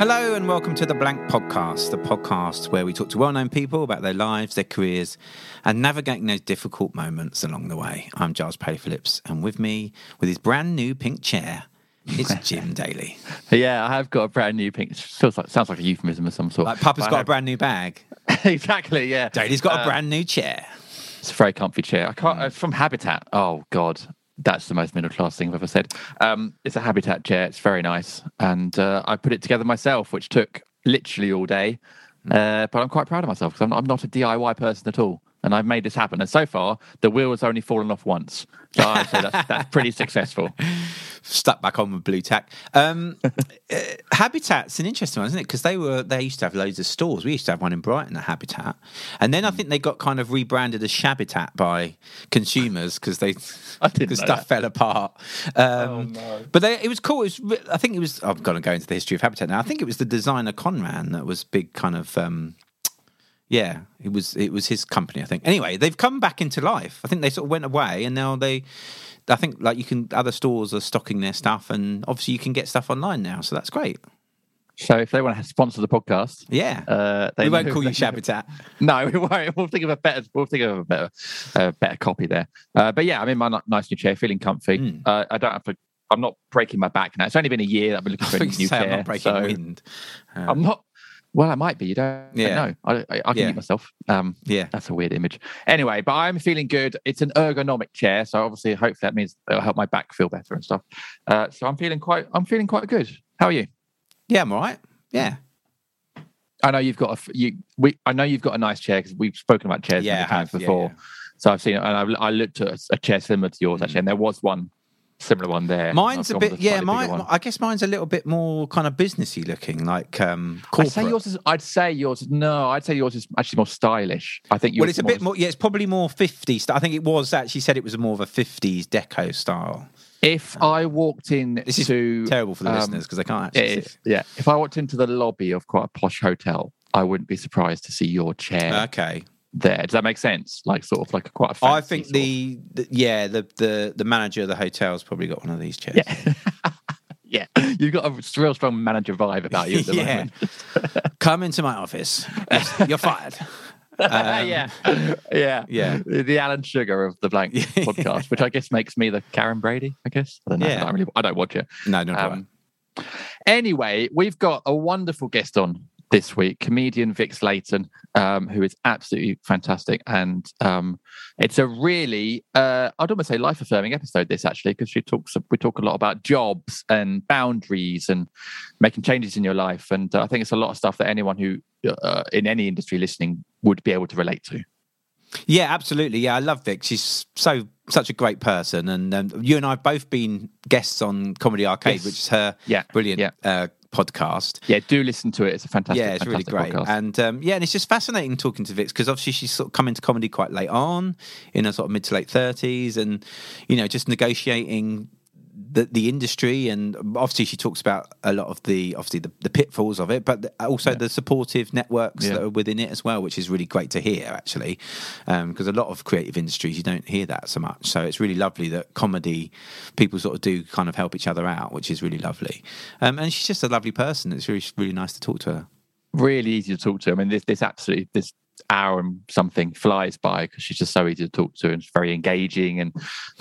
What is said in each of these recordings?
Hello and welcome to the Blank Podcast, the podcast where we talk to well-known people about their lives, their careers, and navigating those difficult moments along the way. I'm Giles Paye-Phillips, and with me, with his brand new pink chair, is Jim Daly. Yeah, I have got a brand new pink. Sounds like a euphemism of some sort. Like Papa's got a brand new bag. Exactly. Yeah. Daly's got a brand new chair. It's a very comfy chair. I can't. From Habitat. Oh God. That's the most middle-class thing I've ever said. It's a Habitat chair. It's very nice. And I put it together myself, which took literally all day. But I'm quite proud of myself because I'm not a DIY person at all. And I've made this happen. And so far, the wheel has only fallen off once. So I'd say that's pretty successful. Stuck back on with blue tack. Habitat's an interesting one, isn't it? Because they used to have loads of stores. We used to have one in Brighton, a Habitat. And then I think they got kind of rebranded as Shabitat by consumers because stuff fell apart. Oh, no. But it was cool. I'm going to go into the history of Habitat now. I think it was the designer Conran that was big kind of... Yeah, it was his company, I think. Anyway, they've come back into life. I think they sort of went away, and now other stores are stocking their stuff, and obviously you can get stuff online now, so that's great. So if they want to sponsor the podcast, yeah, we won't call you Shabitat. No, we won't. We'll think of a better copy there. But yeah, I'm in my nice new chair, feeling comfy. I don't have to. I'm not breaking my back now. It's only been a year that I've been looking for a new chair. I'm not breaking wind. I'm not. Well, I might be. You don't know. I can eat myself. That's a weird image. Anyway, but I'm feeling good. It's an ergonomic chair, so obviously, hopefully, that means it'll help my back feel better and stuff. So I'm feeling quite good. How are you? Yeah, I'm all right. Yeah. I know you've got a nice chair because we've spoken about chairs many times before. Yeah. So I've seen it, and I looked at a chair similar to yours actually, and there was one. Similar one there. Mine's a bit, I guess mine's a little bit more kind of businessy looking, like corporate. I'd say yours is actually more stylish. I think. Well, it's a bit more. Yeah, it's probably more 50s. I think it was actually said it was more of a 50s deco style. If I walked in, this is terrible for the listeners because they can't actually. If I walked into the lobby of quite a posh hotel, I wouldn't be surprised to see your chair. Okay. There, does that make sense? Like sort of like quite a fancy. I think the manager of the hotel's probably got one of these chairs. Yeah, yeah. You've got a real strong manager vibe about you at the moment. Come into my office. You're fired. Yeah. The Alan Sugar of the Blank podcast, which I guess makes me the Karen Brady. I guess I don't know. Yeah. I don't watch it. No, not right. Anyway, we've got a wonderful guest on this week, comedian Vix Leyton, who is absolutely fantastic. And it's a really, I'd almost say life-affirming episode, this actually, because we talk a lot about jobs and boundaries and making changes in your life. And I think it's a lot of stuff that anyone who in any industry listening would be able to relate to. Yeah, absolutely. Yeah, I love Vix. She's such a great person. And you and I have both been guests on Comedy Arcade, which is her brilliant podcast. Yeah, do listen to it. It's a fantastic, yeah, it's really great podcast. And and it's just fascinating talking to Vix, because obviously she's sort of come into comedy quite late on, in her sort of mid to late 30s, and just negotiating the industry. And obviously she talks about a lot of the pitfalls of it, but also the supportive networks that are within it as well, which is really great to hear, actually, because a lot of creative industries, you don't hear that so much. So it's really lovely that comedy people sort of do kind of help each other out, which is really lovely. And she's just a lovely person. It's really, really nice to talk to her. Really easy to talk to. I mean, this hour and something flies by, because she's just so easy to talk to, and very engaging and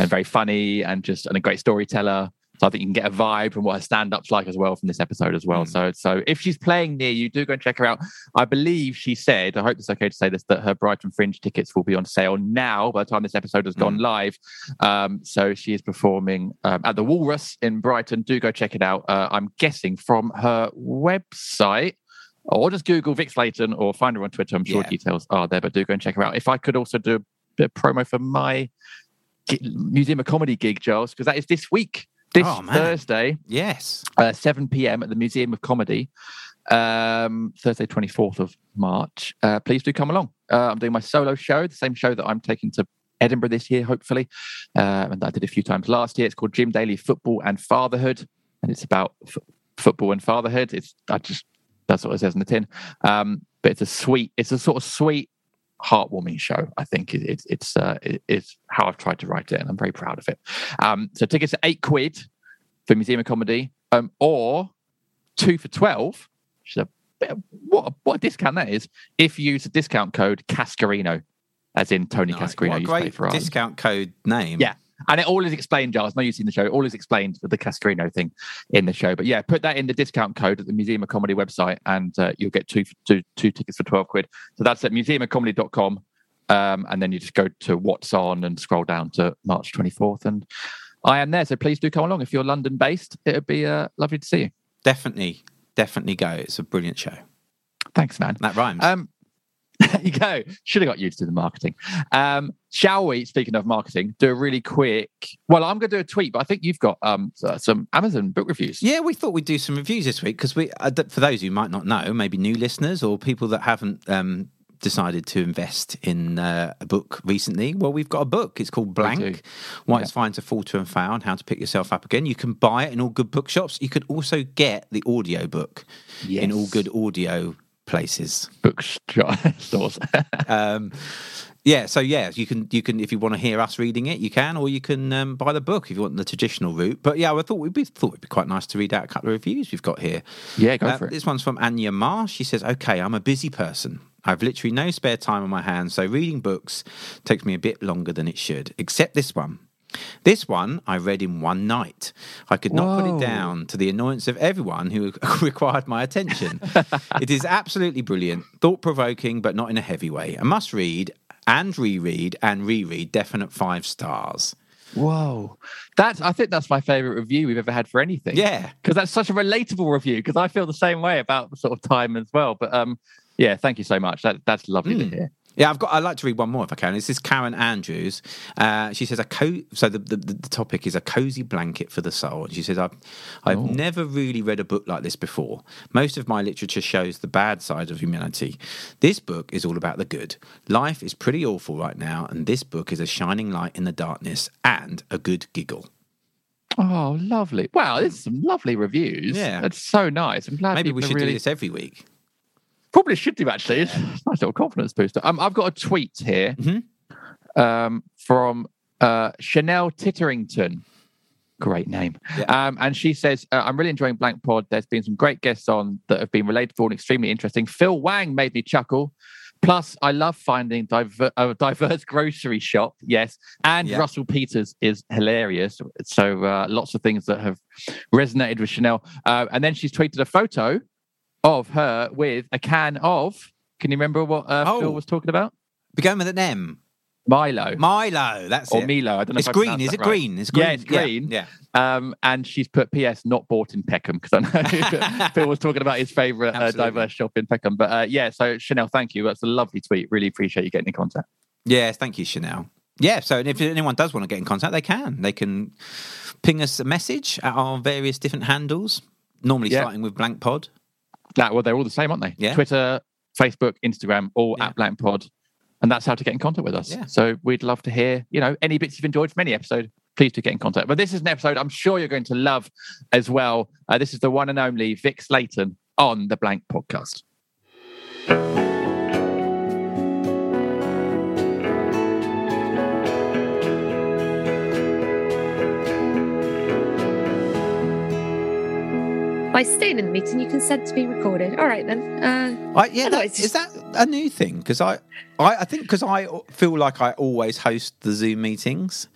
very funny, and a great storyteller. So I think you can get a vibe from what her stand-up's like as well from this episode as well. So if she's playing near you, do go and check her out. I believe she said, I hope it's okay to say this, that her Brighton Fringe tickets will be on sale now by the time this episode has gone live. So she is performing at the Walrus in Brighton. Do go check it out. I'm guessing from her website, or just Google Vix Leyton or find her on Twitter. I'm sure details are there, but do go and check her out. If I could also do a bit of promo for my Museum of Comedy gig, Giles, because that is this week, Thursday. Yes. 7 p.m. at the Museum of Comedy, Thursday 24th of March. Please do come along. I'm doing my solo show, the same show that I'm taking to Edinburgh this year, hopefully, and I did a few times last year. It's called Jim Daly, Football and Fatherhood, and it's about football and fatherhood. That's what it says in the tin. But it's a sort of sweet, heartwarming show, I think. It's how I've tried to write it, and I'm very proud of it. So tickets are £8 for Museum of Comedy, or 2 for £12, which is what a discount that is, if you use the discount code Cascarino, as in Tony Cascarino. What a great discount code name. Yeah. And it all is explained, Giles. I know you've seen the show. It all is explained, the Cascarino thing in the show. But yeah, put that in the discount code at the Museum of Comedy website, and you'll get two tickets for £12. So that's at museumofcomedy.com. And then you just go to What's On and scroll down to March 24th. And I am there. So please do come along. If you're London-based, it would be lovely to see you. Definitely go. It's a brilliant show. Thanks, man. That rhymes. There you go. Should have got you to do the marketing. Shall we, speaking of marketing, do a really quick... Well, I'm going to do a tweet, but I think you've got some Amazon book reviews. Yeah, we thought we'd do some reviews this week, because for those who might not know, maybe new listeners or people that haven't decided to invest in a book recently, well, we've got a book. It's called Blank, White's Finds a Falter and Found, How to Pick Yourself Up Again. You can buy it in all good bookshops. You could also get the audiobook in all good audio places, bookstores. You can if you want to hear us reading it, you can, or you can buy the book if you want the traditional route. But yeah, I thought it'd be quite nice to read out a couple of reviews we've got here. Yeah, go for it. This one's from Anya Marsh. She says, "Okay, I'm a busy person. I've literally no spare time on my hands, so reading books takes me a bit longer than it should. Except this one. This one I read in one night. I could not put it down, to the annoyance of everyone who required my attention. It is absolutely brilliant, thought-provoking, but not in a heavy way. I must read and reread and reread. Definite 5 stars. Whoa. I think that's my favourite review we've ever had for anything. Yeah. Because that's such a relatable review, because I feel the same way about the sort of time as well. But thank you so much. That's lovely to hear. Yeah, I'd like to read one more if I can. This is Karen Andrews. She says, the topic is a cozy blanket for the soul. And she says, I've never really read a book like this before. Most of my literature shows the bad side of humanity. This book is all about the good. Life is pretty awful right now, and this book is a shining light in the darkness and a good giggle." Oh, lovely. Wow, there's some lovely reviews. Yeah. That's so nice. I'm glad. Maybe we should do this every week. Probably should do, actually. It's a nice little confidence booster. I've got a tweet here from Chanel Titterington. Great name. Yeah. And she says, "I'm really enjoying Blank Pod. There's been some great guests on that have been relatable and extremely interesting. Phil Wang made me chuckle. Plus, I love finding a diverse grocery shop. Yes. And Russell Peters is hilarious." So lots of things that have resonated with Chanel. And then she's tweeted a photo of her with a can of... Can you remember what Phil was talking about? Began with an M. Milo, that's it. Or Milo, I don't know. It's green, is it right? Green? It's green. Yeah, it's green. Yeah. And she's put PS not bought in Peckham, because I know Phil was talking about his favourite diverse shop in Peckham. But so Chanel, thank you. That's a lovely tweet. Really appreciate you getting in contact. Yes, thank you, Chanel. Yeah, so if anyone does want to get in contact, they can. They can ping us a message at our various different handles. normally starting with Blank Pod. Well, they're all the same, aren't they? Yeah. Twitter, Facebook, Instagram, all at Blank Pod. And that's how to get in contact with us. Yeah. So we'd love to hear, you know, any bits you've enjoyed from any episode. Please do get in contact. But this is an episode I'm sure you're going to love as well. This is the one and only Vix Leyton on the Blank Podcast. By staying in the meeting, you consent to be recorded. All right, then. Is that a new thing? Because I think because I feel like I always host the Zoom meetings.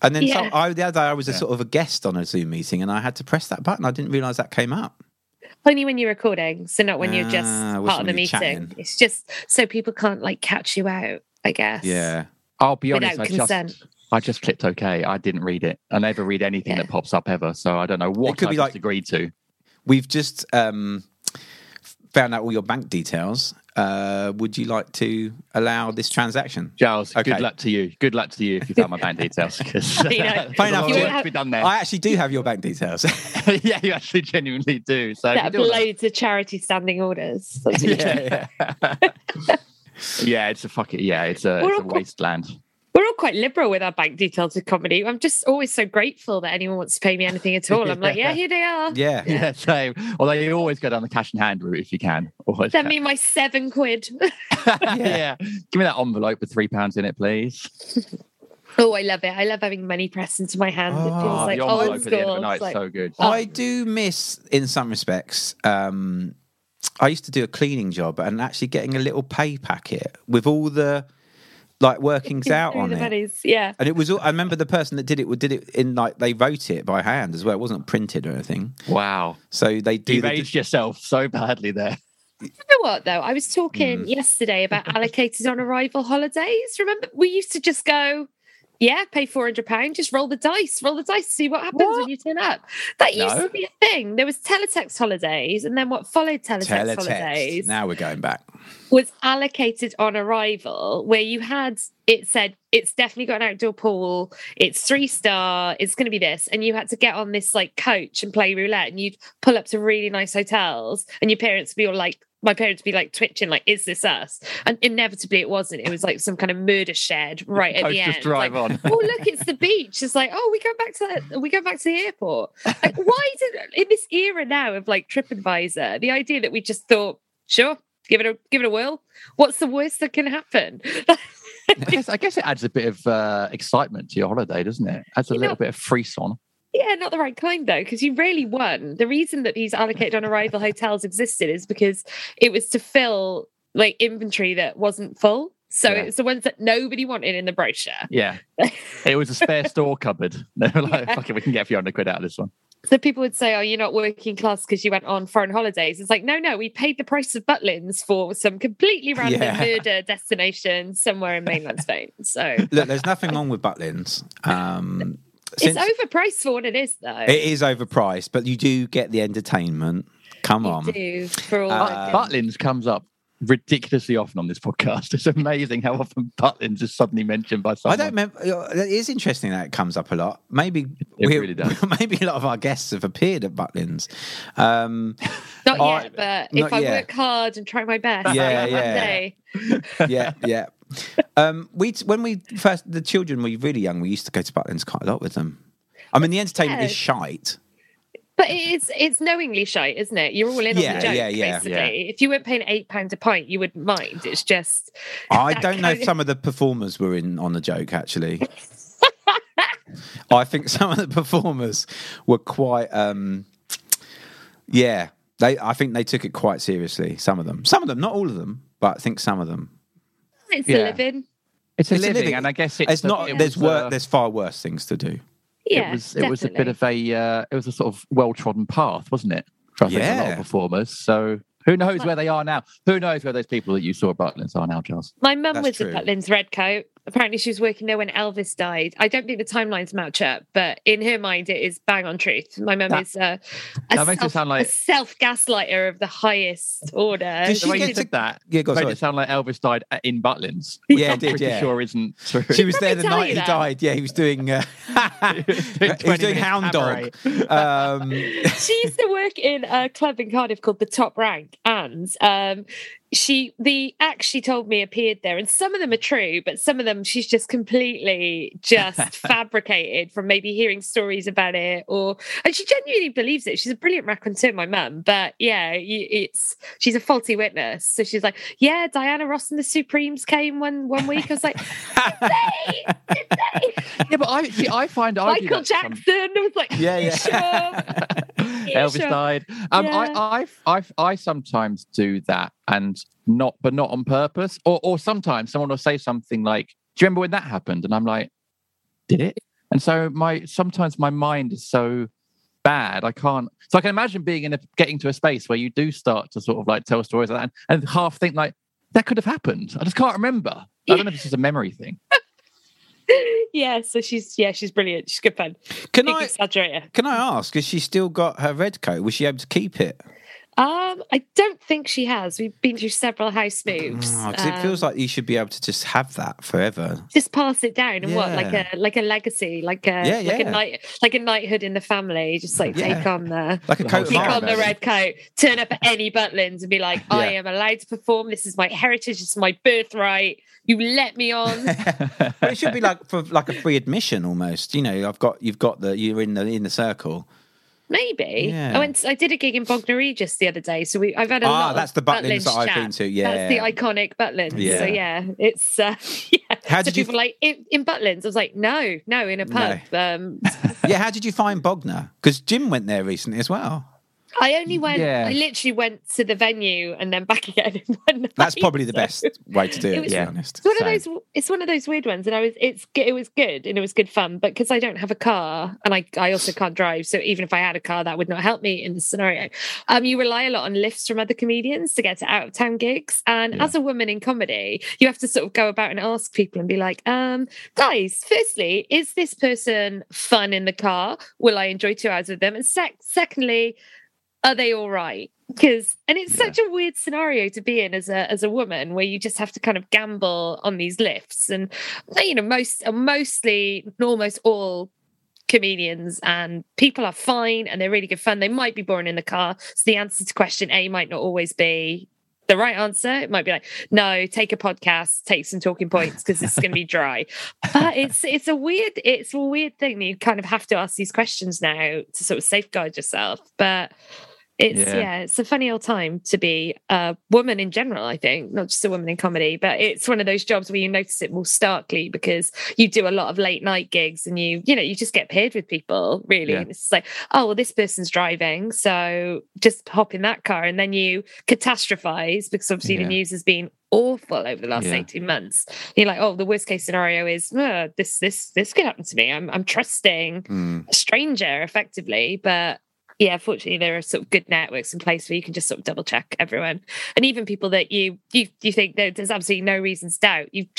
And then the other day I was a sort of a guest on a Zoom meeting and I had to press that button. I didn't realise that came up. Only when you're recording, so not when you're just part of the meeting. Chatting. It's just so people can't, like, catch you out, I guess. Yeah. I'll be honest, I just clicked OK. I didn't read it. I never read anything that pops up ever, so I don't know what I've agreed to. We've just found out all your bank details. Would you like to allow this transaction? Giles, Good luck to you. Good luck to you if you found my bank details. I actually do have your bank details. Yeah, you actually genuinely do. So that loads of charity standing orders. It's a wasteland. We're all quite liberal with our bank details with comedy. I'm just always so grateful that anyone wants to pay me anything at all. I'm like, here they are. Yeah, same. Although you always go down the cash in hand route if you can. Always Send me my £7. Give me that envelope with £3 in it, please. Oh, I love it. I love having money pressed into my hand. It feels like old school. It's so good. I do miss, in some respects, I used to do a cleaning job and actually getting a little pay packet with all the... like workings out on it. Yeah. And it was, I remember the person that did it in, like, they wrote it by hand as well. It wasn't printed or anything. Wow. So they do. You aged yourself so badly there. You know what, though? I was talking yesterday about allocated on arrival holidays. Remember, we used to just go, pay £400, just roll the dice, see what happens when you turn up. That used to be a thing. There was teletext holidays, and then what followed teletext holidays... Now we're going back. ...was allocated on arrival, where you had, it said, it's definitely got an outdoor pool, it's 3-star, it's going to be this, and you had to get on this, like, coach and play roulette, and you'd pull up to really nice hotels, and your parents would be all like... My parents would be like twitching, like, is this us? And inevitably it wasn't. It was like some kind of murder shed right at the end. Just drive on. Oh, look, it's the beach. It's like, oh, we go back to the airport. Like, why did in this era now of, like, TripAdvisor, the idea that we just thought, sure, give it a whirl. What's the worst that can happen? I guess it adds a bit of excitement to your holiday, doesn't it? Adds a little bit of frisson. Yeah, not the right kind, though, because you really won. The reason that these allocated on arrival hotels existed is because it was to fill, like, inventory that wasn't full. So it's the ones that nobody wanted in the brochure. Yeah. It was a spare store cupboard. They were like, fuck it, we can get a few £100 out of this one. So people would say, oh, you're not working class because you went on foreign holidays. It's like, no, we paid the price of Butlin's for some completely random murder destination somewhere in mainland Spain. So look, there's nothing wrong with Butlin's. It's overpriced for what it is, though. It is overpriced, but you do get the entertainment. Come on. You do. For all Butlin's comes up ridiculously often on this podcast. It's amazing how often Butlin's is suddenly mentioned by someone. I don't remember. It is interesting that it comes up a lot. Maybe a lot of our guests have appeared at Butlin's. Not yet, but if I work hard and try my best, one day. Yeah. The children were really young, we used to go to Butlin's quite a lot with them. I mean, the entertainment is shite. But it's knowingly shite, isn't it? You're all in on the joke, basically. Yeah. If you weren't paying £8 a pint, you wouldn't mind. It's just... I don't know if some of the performers were in on the joke, actually. I think some of the performers were quite... I think they took it quite seriously, some of them. Some of them, not all of them, but I think some of them. It's a living. It's a living, and I guess it's not. There's far worse things to do. Yeah, it was a bit of a. It was a sort of well-trodden path, wasn't it? For a lot of performers. So who knows where they are now? Who knows where those people that you saw at Butlin's are now, Giles? My mum was at Butlin's Redcoat. Apparently she was working there when Elvis died. I don't think the timelines match up, but in her mind, it is bang on truth. My mum is a self-gaslighter of the highest order. Did she get to that? Yeah, go on, sorry. It sound like Elvis died in Butlin's. Yeah, it did, yeah. Sure isn't true. She was there the night he died. Yeah, he was doing Hound Dog. She used to work in a club in Cardiff called the Top Rank, and the acts she told me appeared there, and some of them are true, but some of them she's just completely fabricated from maybe hearing stories about it, and she genuinely believes it. She's a brilliant raconteur, my mum, but yeah, she's a faulty witness. So she's like, yeah, Diana Ross and the Supremes came one week. I was like, did they? Yeah, but I find Michael Jackson was like, yeah. Sure. Elvis died. Yeah. I sometimes do that, but not on purpose. Or sometimes someone will say something like, "Do you remember when that happened?" And I'm like, "Did it?" And so sometimes my mind is so bad I can't. So I can imagine being getting to a space where you do start to sort of like tell stories like that and half think like that could have happened. I just can't remember. I don't know if it's just a memory thing. Yeah, so she's brilliant. She's good fun. Can I ask, has she still got her red coat? Was she able to keep it? I don't think she has. We've been through several house moves. It feels like you should be able to just have that forever. Just pass it down and like a legacy, like a knighthood in the family. Just like take on the red coat, turn up at any Butlins and be like, I am allowed to perform. This is my heritage. This is my birthright. You let me on. But it should be like a free admission almost. You know, you're in the circle. Maybe. Yeah. I did a gig in Bognor just the other day, so I've had a lot. That's the Butlin's that I've been to. Yeah, that's the iconic Butlin's. Yeah. So yeah, it's How did people like in Butlin's? I was like, no, in a pub. No. Yeah, how did you find Bognor? Because Jim went there recently as well. I literally went to the venue and then back again in one night. That's probably the best way to do it, to be honest. It's one of those weird ones. And it was good and it was good fun. But because I don't have a car and I also can't drive, so even if I had a car, that would not help me in this scenario. You rely a lot on lifts from other comedians to get to out-of-town gigs. And as a woman in comedy, you have to sort of go about and ask people and be like, guys, firstly, is this person fun in the car? Will I enjoy 2 hours with them? And secondly... are they all right? And it's such a weird scenario to be in as a woman, where you just have to kind of gamble on these lifts. And you know, almost all comedians and people are fine and they're really good fun. They might be boring in the car, so the answer to question A might not always be the right answer. It might be like, no, take a podcast, take some talking points because it's going to be dry. But it's a weird thing that you kind of have to ask these questions now to sort of safeguard yourself. But it's a funny old time to be a woman in general, I think, not just a woman in comedy. But it's one of those jobs where you notice it more starkly because you do a lot of late night gigs and you just get paired with people, really. Yeah. And it's like, oh, well, this person's driving, so just hop in that car. And then you catastrophize because obviously the news has been awful over the last 18 months. And you're like, oh, the worst case scenario is this could happen to me. I'm trusting a stranger effectively, but. Yeah, fortunately, there are sort of good networks in place where you can just sort of double check everyone, and even people that you think that there's absolutely no reason to doubt. You've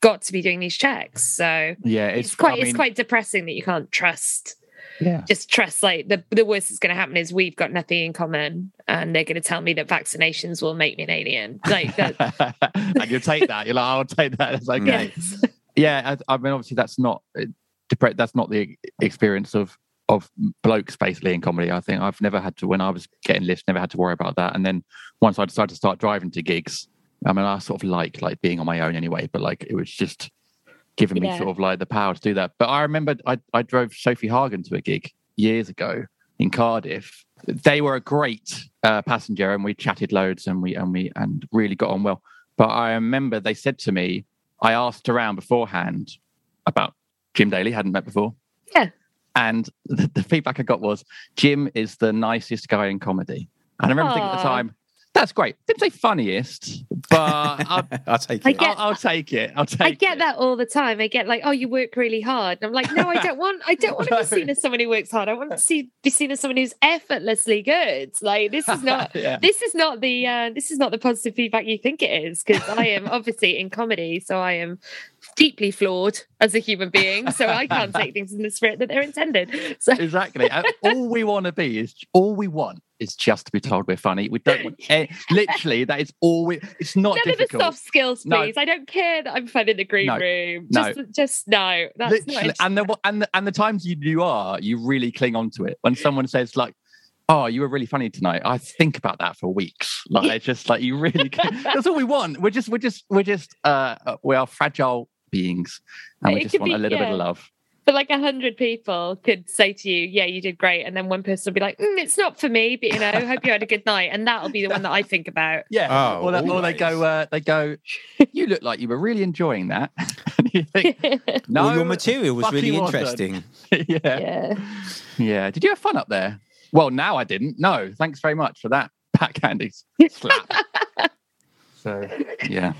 got to be doing these checks. So yeah, it's quite depressing that you can't trust. Yeah, just trust. Like the worst that's going to happen is we've got nothing in common, and they're going to tell me that vaccinations will make me an alien. Like that, and you'll take that. You're like, I'll take that. It's like, okay. Yes. Yeah, I mean, obviously, that's not the experience of blokes basically in comedy. I think I've never had to, when I was getting lifts, never had to worry about that. And then once I decided to start driving to gigs, I mean, I sort of like being on my own anyway, but like it was just giving me sort of like the power to do that. But I remember I drove Sophie Hagen to a gig years ago in Cardiff. They were a great passenger and we chatted loads and really got on well. But I remember they said to me, I asked around beforehand about Jim Daly, hadn't met before. Yeah. And the feedback I got was, Jim is the nicest guy in comedy. And I remember thinking at the time, that's great. Didn't say funniest, but I'll take it. I get that all the time. I get like, oh, you work really hard. And I'm like, no, I don't want to be seen as someone who works hard. I want to be seen as someone who's effortlessly good. Like this is not the positive feedback you think it is, because I am obviously in comedy, so I am deeply flawed as a human being, so I can't take things in the spirit that they're intended. So exactly. All we want is just to be told we're funny. We don't want literally that is all we it's not none difficult. Of the soft skills, please. No. I don't care that I'm fun in the green room. No. That's not and the times you really cling on to it. When someone says like, oh, you were really funny tonight. I think about that for weeks. Like it's just like you really can. That's all we want. We are fragile beings and we just want a little bit of love. But like 100 people could say to you, yeah, you did great. And then one person will be like, it's not for me, but you know, hope you had a good night. And that'll be the one that I think about. Yeah. Oh, or they go, you look like you were really enjoying that. And you think, no, well, your material was really interesting. Yeah. Did you have fun up there? Well, now I didn't. No, thanks very much for that backhanded slap. So, yeah.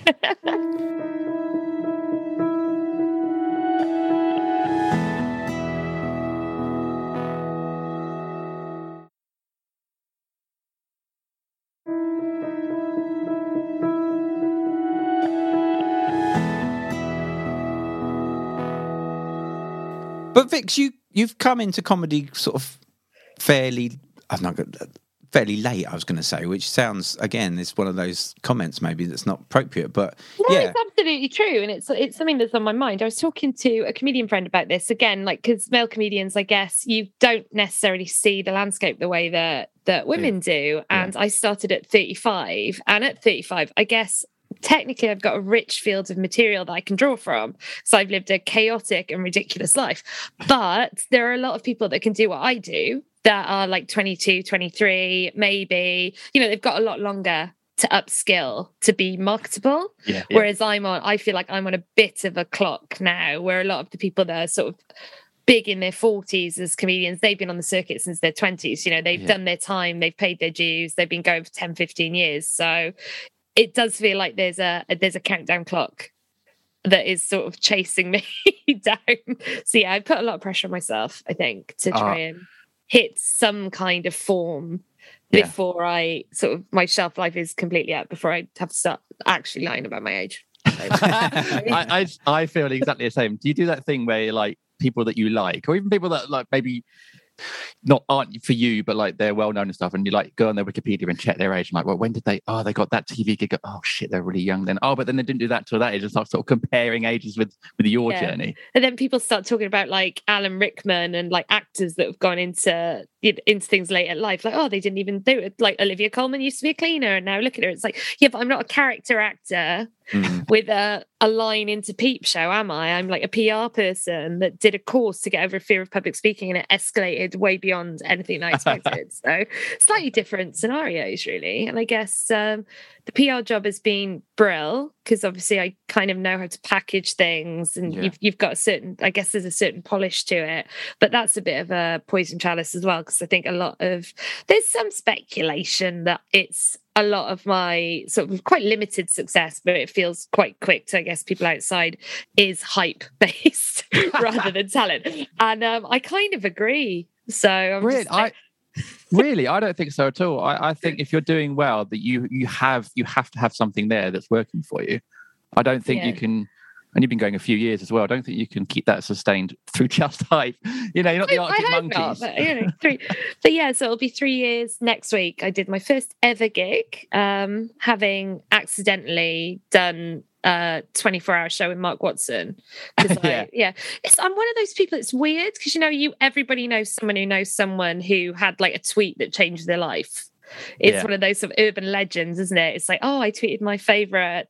But Vix, you've come into comedy sort of fairly late, I was going to say, which sounds again is one of those comments maybe that's not appropriate, but it's absolutely true, and it's something that's on my mind. I was talking to a comedian friend about this again, like because male comedians, I guess, you don't necessarily see the landscape the way that women do. And I started at 35, and at 35, I guess. Technically, I've got a rich field of material that I can draw from. So I've lived a chaotic and ridiculous life. But there are a lot of people that can do what I do that are like 22, 23, maybe. You know, they've got a lot longer to upskill to be marketable. Yeah, yeah. Whereas I feel like I'm on a bit of a clock now where a lot of the people that are sort of big in their 40s as comedians, they've been on the circuit since their 20s. You know, they've done their time, they've paid their dues, they've been going for 10, 15 years. So it does feel like there's a countdown clock that is sort of chasing me down. So yeah, I put a lot of pressure on myself, I think, to try and hit some kind of form before I sort of my shelf life is completely out before I have to start actually lying about my age. I feel exactly the same. Do you do that thing where like people that you like, or even people that like maybe not aren't for you, but like they're well known and stuff, and you like go on their Wikipedia and check their age and like, well, when did they they got that TV gig, oh shit, they're really young then, but then they didn't do that till that age, and start sort of comparing ages with your journey. And then people start talking about like Alan Rickman and like actors that have gone into things late in life, like they didn't even do it, like Olivia Colman used to be a cleaner and now look at her. It's like, yeah, but I'm not a character actor with a line into Peep Show, am I? I'm like a PR person that did a course to get over a fear of public speaking, and it escalated way beyond anything I expected. So slightly different scenarios really, and I guess the PR job has been brill because obviously I kind of know how to package things, and you've got a certain, I guess there's a certain polish to it, but that's a bit of a poison chalice as well, because I think there's some speculation that it's a lot of my sort of quite limited success, but it feels quite quick to, I guess, people outside, is hype based rather than talent. And I kind of agree. So I'm really, I don't think so at all. I think if you're doing well, that you have to have something there that's working for you. I don't think you can, and you've been going a few years as well, I don't think you can keep that sustained through just hype. You know, you're not the Arctic Monkeys. Not, but, you know, but yeah, so it'll be 3 years next week. I did my first ever gig, having accidentally done 24-hour show with Mark Watson. I'm one of those people, it's weird, because, you know, everybody knows someone who had like a tweet that changed their life. It's one of those sort of urban legends, isn't it? It's like, I tweeted my favourite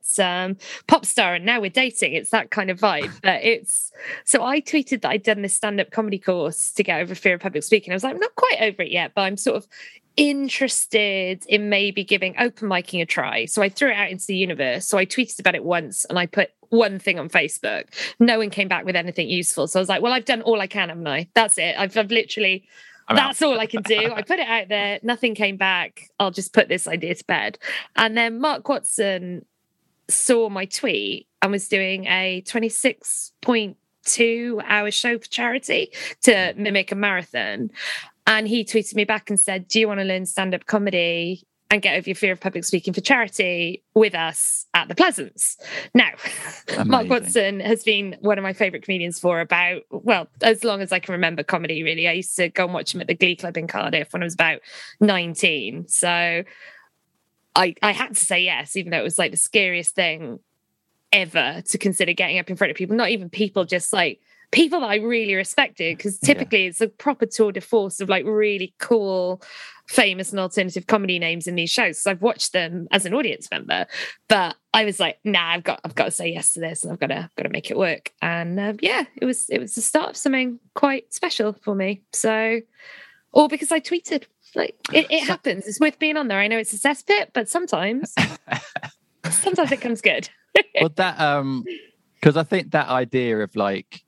pop star and now we're dating. It's that kind of vibe. But so I tweeted that I'd done this stand-up comedy course to get over fear of public speaking. I was like, I'm not quite over it yet, but I'm sort of interested in maybe giving open micing a try. So I threw it out into the universe. So I tweeted about it once and I put one thing on Facebook. No one came back with anything useful. So I was like, well, I've done all I can, haven't I? That's it. I've literally... That's all I can do. I put it out there. Nothing came back. I'll just put this idea to bed. And then Mark Watson saw my tweet and was doing a 26.2-hour show for charity to mimic a marathon. And he tweeted me back and said, do you want to learn stand-up comedy and get over your fear of public speaking for charity with us at the Pleasance. Now, amazing. Mark Watson has been one of my favourite comedians for about, well, as long as I can remember comedy, really. I used to go and watch him at the Glee Club in Cardiff when I was about 19. So I had to say yes, even though it was like the scariest thing ever to consider getting up in front of people, not even people, just like people that I really respected, because typically it's a proper tour de force of like really cool, famous and alternative comedy names in these shows. So I've watched them as an audience member, but I was like, nah, I've got to say yes to this, and I've got to make it work. And it was the start of something quite special for me. So, or because I tweeted, like it happens. It's worth being on there. I know it's a cesspit, but sometimes it comes good. Well, that because I think that idea of like,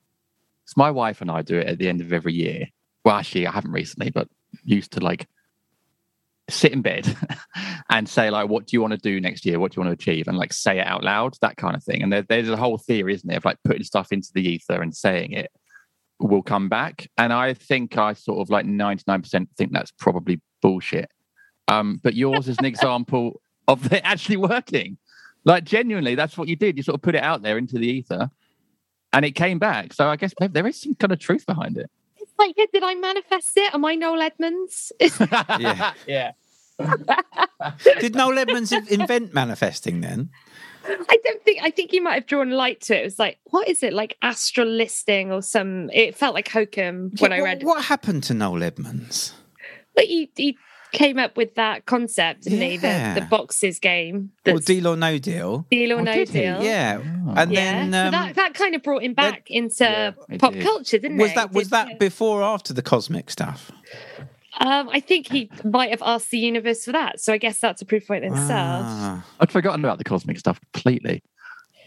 it's my wife and I do it at the end of every year. Well, actually, I haven't recently, but used to like sit in bed and say like, what do you want to do next year? What do you want to achieve? And like say it out loud, that kind of thing. And there's a whole theory, isn't there, of like putting stuff into the ether and saying it will come back. And I think I sort of like 99% think that's probably bullshit. But yours is an example of it actually working. Like genuinely, that's what you did. You sort of put it out there into the ether and it came back. So I guess there is some kind of truth behind it. It's like, yeah, did I manifest it? Am I Noel Edmonds? Yeah. Yeah. Did Noel Edmonds invent manifesting then? I think he might have drawn light to it. It was like, what is it? Like astral listing or some, it felt like hokum when I read it. What happened to Noel Edmonds? Like he came up with that concept, didn't he? The boxes game. Or Deal or No Deal. Deal or No Deal. Yeah. Oh. And then... so that kind of brought him back into pop culture, didn't it? Was that before or after the cosmic stuff? I think he might have asked the universe for that. So I guess that's a proof point in itself. I'd forgotten about the cosmic stuff completely.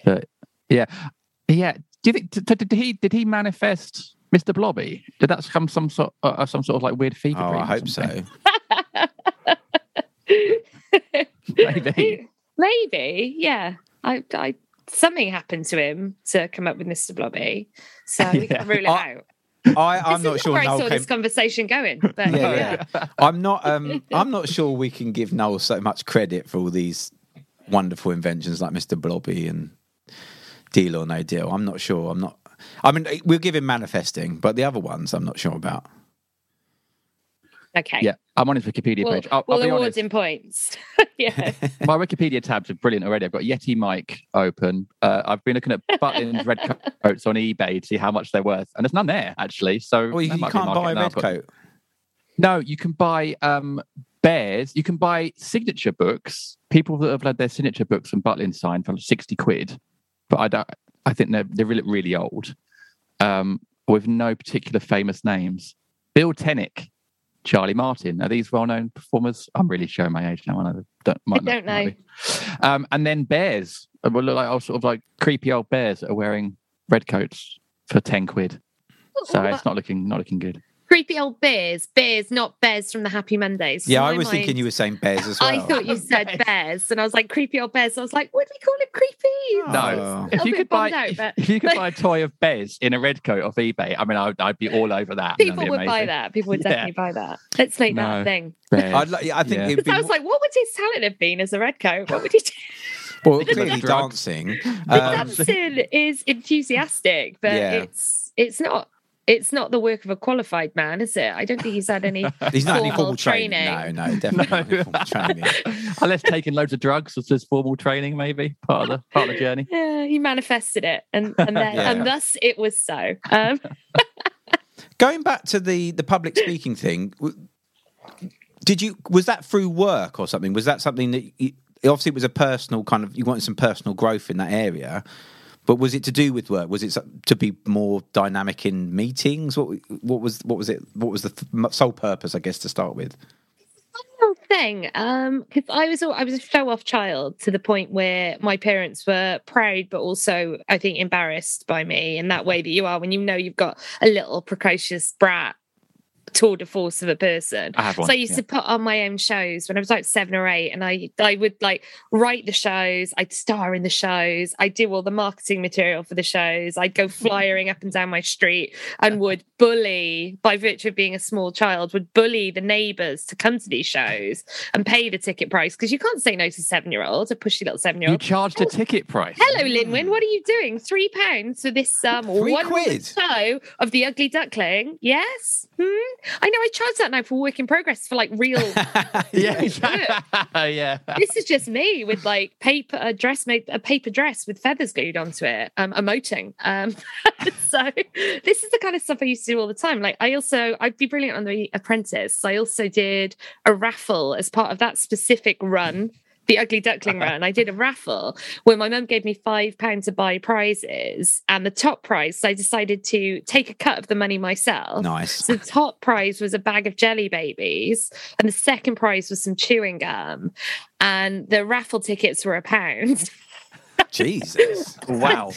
But yeah. Yeah. Do you think, did he manifest Mr Blobby? Did that come some sort of like weird fever dream? I hope so. Maybe, yeah. I something happened to him to come up with Mr. Blobby, so we can rule it out. I'm not sure. I saw this conversation going, but yeah. I'm not sure we can give Noel so much credit for all these wonderful inventions like Mr. Blobby and Deal or No Deal. I'm not sure. I mean, we'll give him manifesting, but the other ones, I'm not sure about. Okay. Yeah, I'm on his Wikipedia page. I'll be honest. In points. Yeah. My Wikipedia tabs are brilliant already. I've got Yeti mic open. I've been looking at Butlin's red coats on eBay to see how much they're worth, and there's none there actually. So well, you can't buy a red coat. No, you can buy Bez. You can buy signature books. People that have had their signature books from Butlin signed for £60, but I think they're really, really old, with no particular famous names. Bill Tenick. Charlie Martin. Are these well-known performers? I'm really showing my age now. I don't know. And then bears. Well, look like all sort of like creepy old bears that are wearing red coats for £10. So it's not looking good. Creepy old bears, not bears from the Happy Mondays. Yeah, I was thinking you were saying bears as well. I thought you said bears, and I was like creepy old bears. So I was like, would we call it creepy? No, if you could buy a toy of Bez in a red coat off eBay, I mean, I'd be all over that. People would buy that. People would definitely buy that. Let's make that a thing. I was like, what would his talent have been as a red coat? What would he do? Well, clearly dancing. Dancing is enthusiastic, but it's not. It's not the work of a qualified man, is it? I don't think he's had any formal training. No, definitely not formal training. Unless taking loads of drugs was his formal training, maybe, part of the journey. Yeah, he manifested it, and thus it was so. Going back to the public speaking thing, was that through work or something? Was that something that, obviously it was a personal kind of, you wanted some personal growth in that area, but was it to do with work? Was it to be more dynamic in meetings? What was it? What was the sole purpose, I guess, to start with? One thing, because I was a show-off child to the point where my parents were proud, but also I think embarrassed by me in that way that you are when you know you've got a little precocious brat tour de force of a person. I have one. So I used to put on my own shows when I was like 7 or 8, and I would like write the shows, I'd star in the shows, I'd do all the marketing material for the shows, I'd go flyering up and down my street and would bully, by virtue of being a small child, would bully the neighbours to come to these shows and pay the ticket price, because you can't say no to 7-year-olds, a pushy little 7-year-old. You charged a ticket price. Hello, Linwin, what are you doing? £3 for this £1 show of The Ugly Duckling? Yes? I know, I charge that now for work in progress, for like real. This is just me with like a paper dress with feathers glued onto it, emoting. So this is the kind of stuff I used to do all the time. Like I'd be brilliant on The Apprentice. I also did a raffle as part of that specific run, The Ugly Duckling run. I did a raffle where my mum gave me £5 to buy prizes, and the top prize, so I decided to take a cut of the money myself. Nice. So the top prize was a bag of jelly babies, and the second prize was some chewing gum, and the raffle tickets were £1. Jesus. Wow.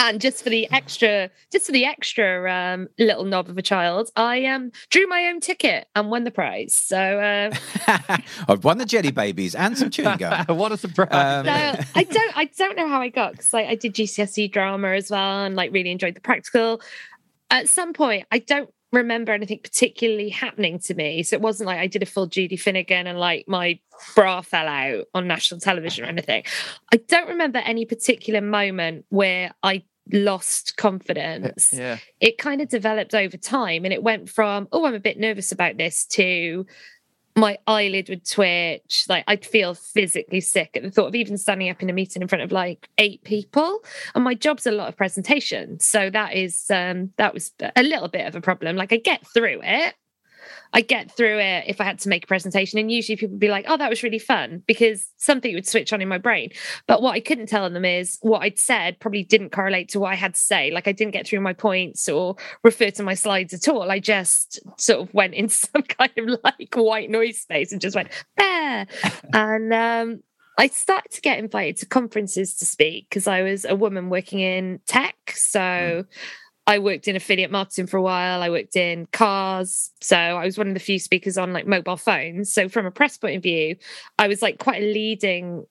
And just for the extra little knob of a child, I drew my own ticket and won the prize. So I've won the jelly babies and some chewing gum. What a surprise! So I don't know how I got, because I did GCSE drama as well, and like really enjoyed the practical. At some point, I don't remember anything particularly happening to me, so it wasn't like I did a full Judy Finnegan and like my bra fell out on national television or anything. I don't remember any particular moment where I lost confidence. Yeah. It kind of developed over time, and it went from, oh, I'm a bit nervous about this, to my eyelid would twitch. Like I'd feel physically sick at the thought of even standing up in a meeting in front of like 8 people. And my job's a lot of presentation. So that was a little bit of a problem. Like I get through it if I had to make a presentation, and usually people would be like, oh, that was really fun, because something would switch on in my brain. But what I couldn't tell them is what I'd said probably didn't correlate to what I had to say. Like I didn't get through my points or refer to my slides at all. I just sort of went into some kind of like white noise space and just went there. And I started to get invited to conferences to speak, because I was a woman working in tech. So I worked in affiliate marketing for a while. I worked in cars. So I was one of the few speakers on like mobile phones. So from a press point of view, I was like quite a leading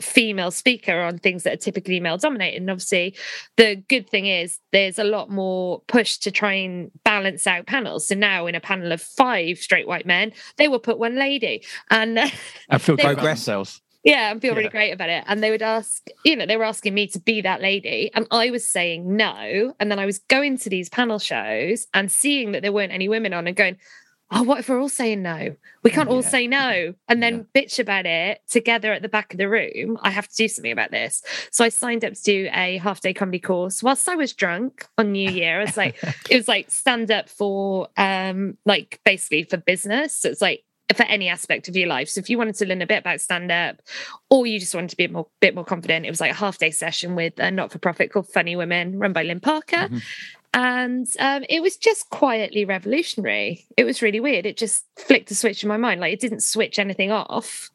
female speaker on things that are typically male dominated. And obviously the good thing is there's a lot more push to try and balance out panels. So now in a panel of 5 straight white men, they will put one lady. And I feel progress sales. Yeah, I feel really great about it. And they would ask, they were asking me to be that lady, and I was saying no. And then I was going to these panel shows and seeing that there weren't any women on and going, oh, what if we're all saying no? We can't all say no and then bitch about it together at the back of the room. I have to do something about this. So I signed up to do a half-day comedy course whilst I was drunk on New Year. It's like it was like stand up for like basically for business. So it's like for any aspect of your life. So if you wanted to learn a bit about stand-up, or you just wanted to be a bit more confident, it was like a half-day session with a not-for-profit called Funny Women, run by Lynn Parker. Mm-hmm. And it was just quietly revolutionary. It was really weird. It just flicked a switch in my mind. Like, it didn't switch anything off.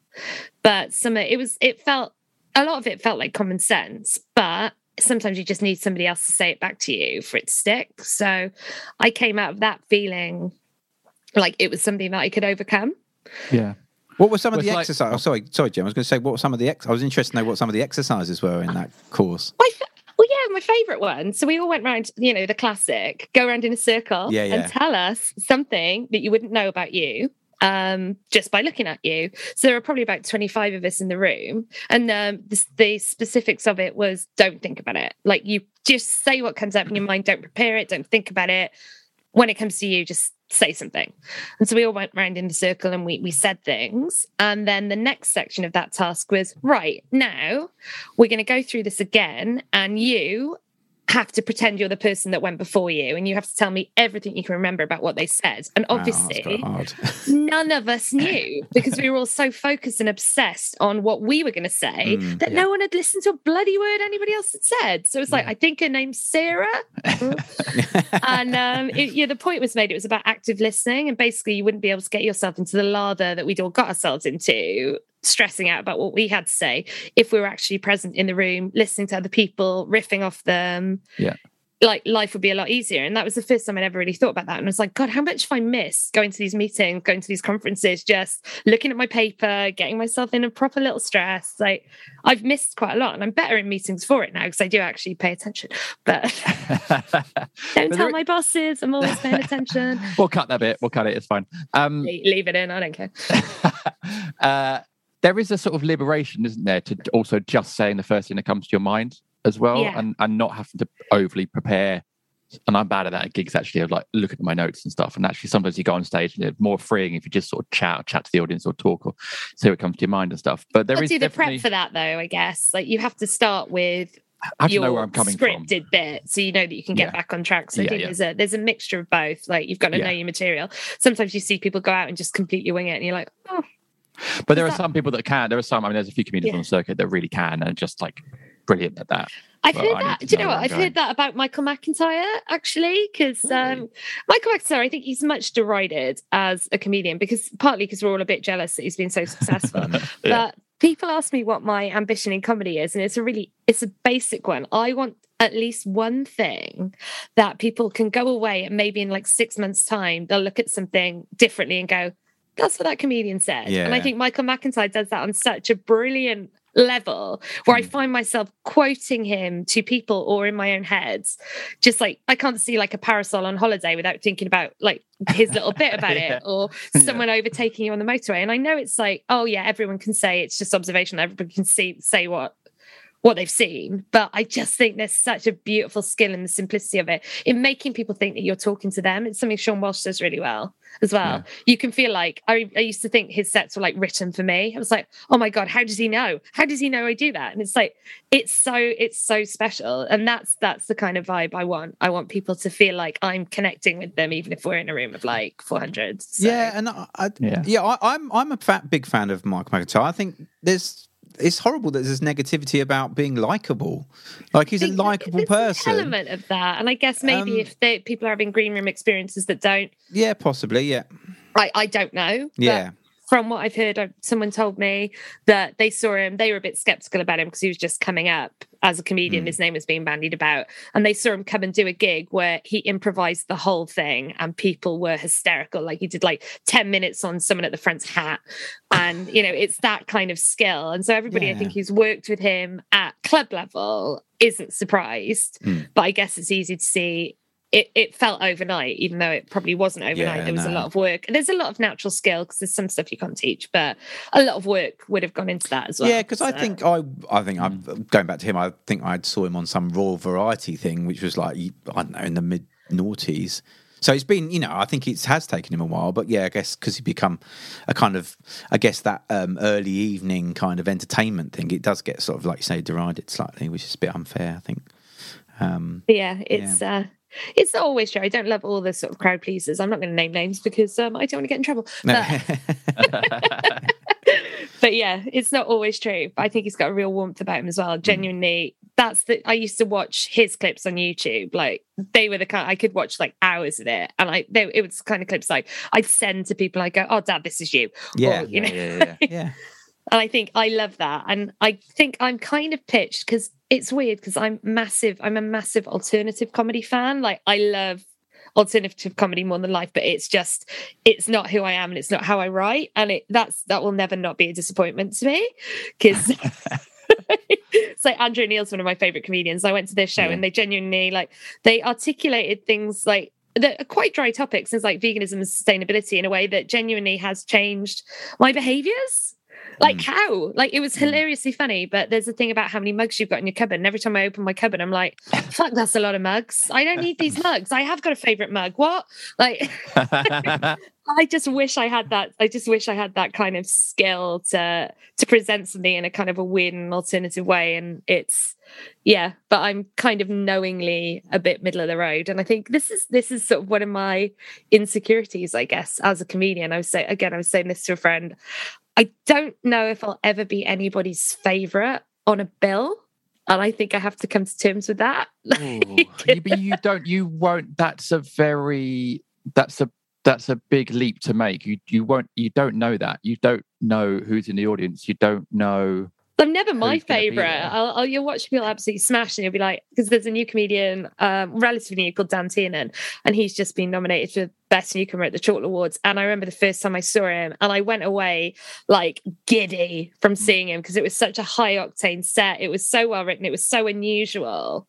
But a lot of it felt like common sense. But sometimes you just need somebody else to say it back to you for it to stick. So I came out of that feeling like it was something that I could overcome. Yeah. What were some of the exercises? Oh, sorry, Jim. I was going to say I was interested to know what some of the exercises were in that course. My favourite one. So we all went round, the classic, go around in a circle and tell us something that you wouldn't know about you just by looking at you. So there were probably about 25 of us in the room, and the specifics of it was, don't think about it. Like, you just say what comes up in your mind. Don't prepare it. Don't think about it. When it comes to you, just say something. And so we all went round in the circle and we said things. And then the next section of that task was, right, now we're going to go through this again, and you have to pretend you're the person that went before you, and you have to tell me everything you can remember about what they said. And obviously none of us knew, because we were all so focused and obsessed on what we were going to say that no one had listened to a bloody word anybody else had said. So it's like, I think her name's Sarah. And the point was made, it was about active listening, and basically you wouldn't be able to get yourself into the lather that we'd all got ourselves into, stressing out about what we had to say, if we were actually present in the room, listening to other people, riffing off them. Yeah. like life would be a lot easier. And that was the first time I'd ever really thought about that. And I was like, God, how much have I missed going to these meetings, going to these conferences, just looking at my paper, getting myself in a proper little stress. Like, I've missed quite a lot, and I'm better in meetings for it now because I do actually pay attention. But don't tell my bosses, I'm always paying attention. We'll cut that bit. We'll cut it. It's fine. Leave it in. I don't care. There is a sort of liberation, isn't there, to also just saying the first thing that comes to your mind as well, and not having to overly prepare. And I'm bad at that at gigs, actually, of like looking at my notes and stuff. And actually, sometimes you go on stage and it's more freeing if you just sort of chat to the audience or talk or see what comes to your mind and stuff. But there is definitely... prep for that, though, I guess. Like, you have to start with know where I'm coming scripted from. Bit, so you know that you can get back on track. So I think there's a mixture of both. Like, you've got to know your material. Sometimes you see people go out and just completely wing it, and you're like, oh. But there are some people that can. There are some. I mean, there's a few comedians on the circuit that really can and just like brilliant at that. I've heard that about Michael McIntyre, actually, because Michael McIntyre, I think he's much derided as a comedian partly because we're all a bit jealous that he's been so successful. But people ask me what my ambition in comedy is, and it's a basic one. I want at least one thing that people can go away and maybe in like 6 months' time they'll look at something differently and go, that's what that comedian said. Yeah. And I think Michael McIntyre does that on such a brilliant level where I find myself quoting him to people or in my own head. Just like, I can't see like a parasol on holiday without thinking about like his little bit about it, or someone overtaking you on the motorway. And I know it's like, oh yeah, everyone can say it's just observational. Everybody can say what they've seen. But I just think there's such a beautiful skill in the simplicity of it, in making people think that you're talking to them. It's something Sean Walsh does really well as well. Yeah. You can feel like, I used to think his sets were like written for me. I was like, oh my God, how does he know? How does he know I do that? And it's like, it's so special. And that's the kind of vibe I want. I want people to feel like I'm connecting with them, even if we're in a room of like 400. So. Yeah, and I'm a big fan of Mark McIntyre. I think it's horrible that there's negativity about being likable. Like, he's a likable person. There's an element of that. And I guess maybe if people are having green room experiences that don't. Yeah, possibly, yeah. I don't know. Yeah. From what I've heard, someone told me that they saw him. They were a bit sceptical about him because he was just coming up as a comedian. His name was being bandied about. And they saw him come and do a gig where he improvised the whole thing and people were hysterical. Like, he did like 10 minutes on someone at the front's hat. And, you know, it's that kind of skill. And so everybody, I think, who's worked with him at club level isn't surprised. But I guess it's easy to see. It felt overnight, even though it probably wasn't overnight. There was a lot of work. There's a lot of natural skill because there's some stuff you can't teach, but a lot of work would have gone into that as well. Yeah, because I think I'm going back to him. I think I saw him on some Raw Variety thing, which was like, I don't know, in the mid-noughties. So it's been, you know, I think it has taken him a while, but yeah, I guess because he become a kind of, I guess that early evening kind of entertainment thing, it does get sort of, like you say, derided slightly, which is a bit unfair, I think. It's not always true. I don't love all the sort of crowd pleasers. I'm not going to name names because I don't want to get in trouble. But, but yeah, it's not always true. But I think he's got a real warmth about him as well. Genuinely, I used to watch his clips on YouTube. Like, they were the kind I could watch like hours of it, and it was the kind of clips like I'd send to people. I go, "Oh, Dad, this is you." Yeah, or, you know. Yeah. And I think I love that. And I think I'm kind of pitched because it's weird because I'm a massive alternative comedy fan. Like, I love alternative comedy more than life, but it's not who I am and it's not how I write. And that will never not be a disappointment to me because... So Andrew Neil's one of my favourite comedians. I went to their show and they genuinely, like, they articulated things like, that are quite dry topics, things like veganism and sustainability in a way that genuinely has changed my behaviours. Like, how? Like, it was hilariously funny, but there's a thing about how many mugs you've got in your cupboard. And every time I open my cupboard, I'm like, fuck, that's a lot of mugs. I don't need these mugs. I have got a favourite mug. What? Like, I just wish I had that. I just wish I had that kind of skill to present something in a kind of a weird and alternative way. And it's, but I'm kind of knowingly a bit middle of the road. And I think this is sort of one of my insecurities, I guess, as a comedian. I was saying this to a friend. I don't know if I'll ever be anybody's favourite on a bill. And I think I have to come to terms with that. You won't. That's a big leap to make. You don't know that. You don't know who's in the audience. You don't know. They're never my favourite. You'll watch people absolutely smash and you'll be like, because there's a new comedian, relatively new, called Dan Tiernan, and he's just been nominated for Best Newcomer at the Chortle Awards. And I remember the first time I saw him and I went away like giddy from seeing him because it was such a high octane set. It was so well written. It was so unusual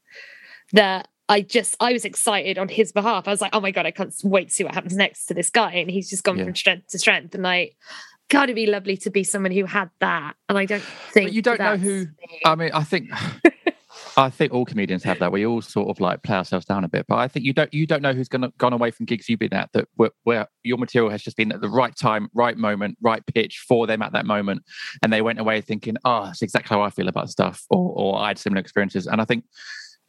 that I was excited on his behalf. I was like, oh my God, I can't wait to see what happens next to this guy. And he's just gone from strength to strength. And like, God, it'd be lovely to be someone who had that. And I don't think but you don't know who. I mean, I think all comedians have that. We all sort of like play ourselves down a bit. But I think you don't know who's gone away from gigs you've been at that where your material has just been at the right time, right moment, right pitch for them at that moment, and they went away thinking, oh, that's exactly how I feel about stuff, or I had similar experiences. And I think,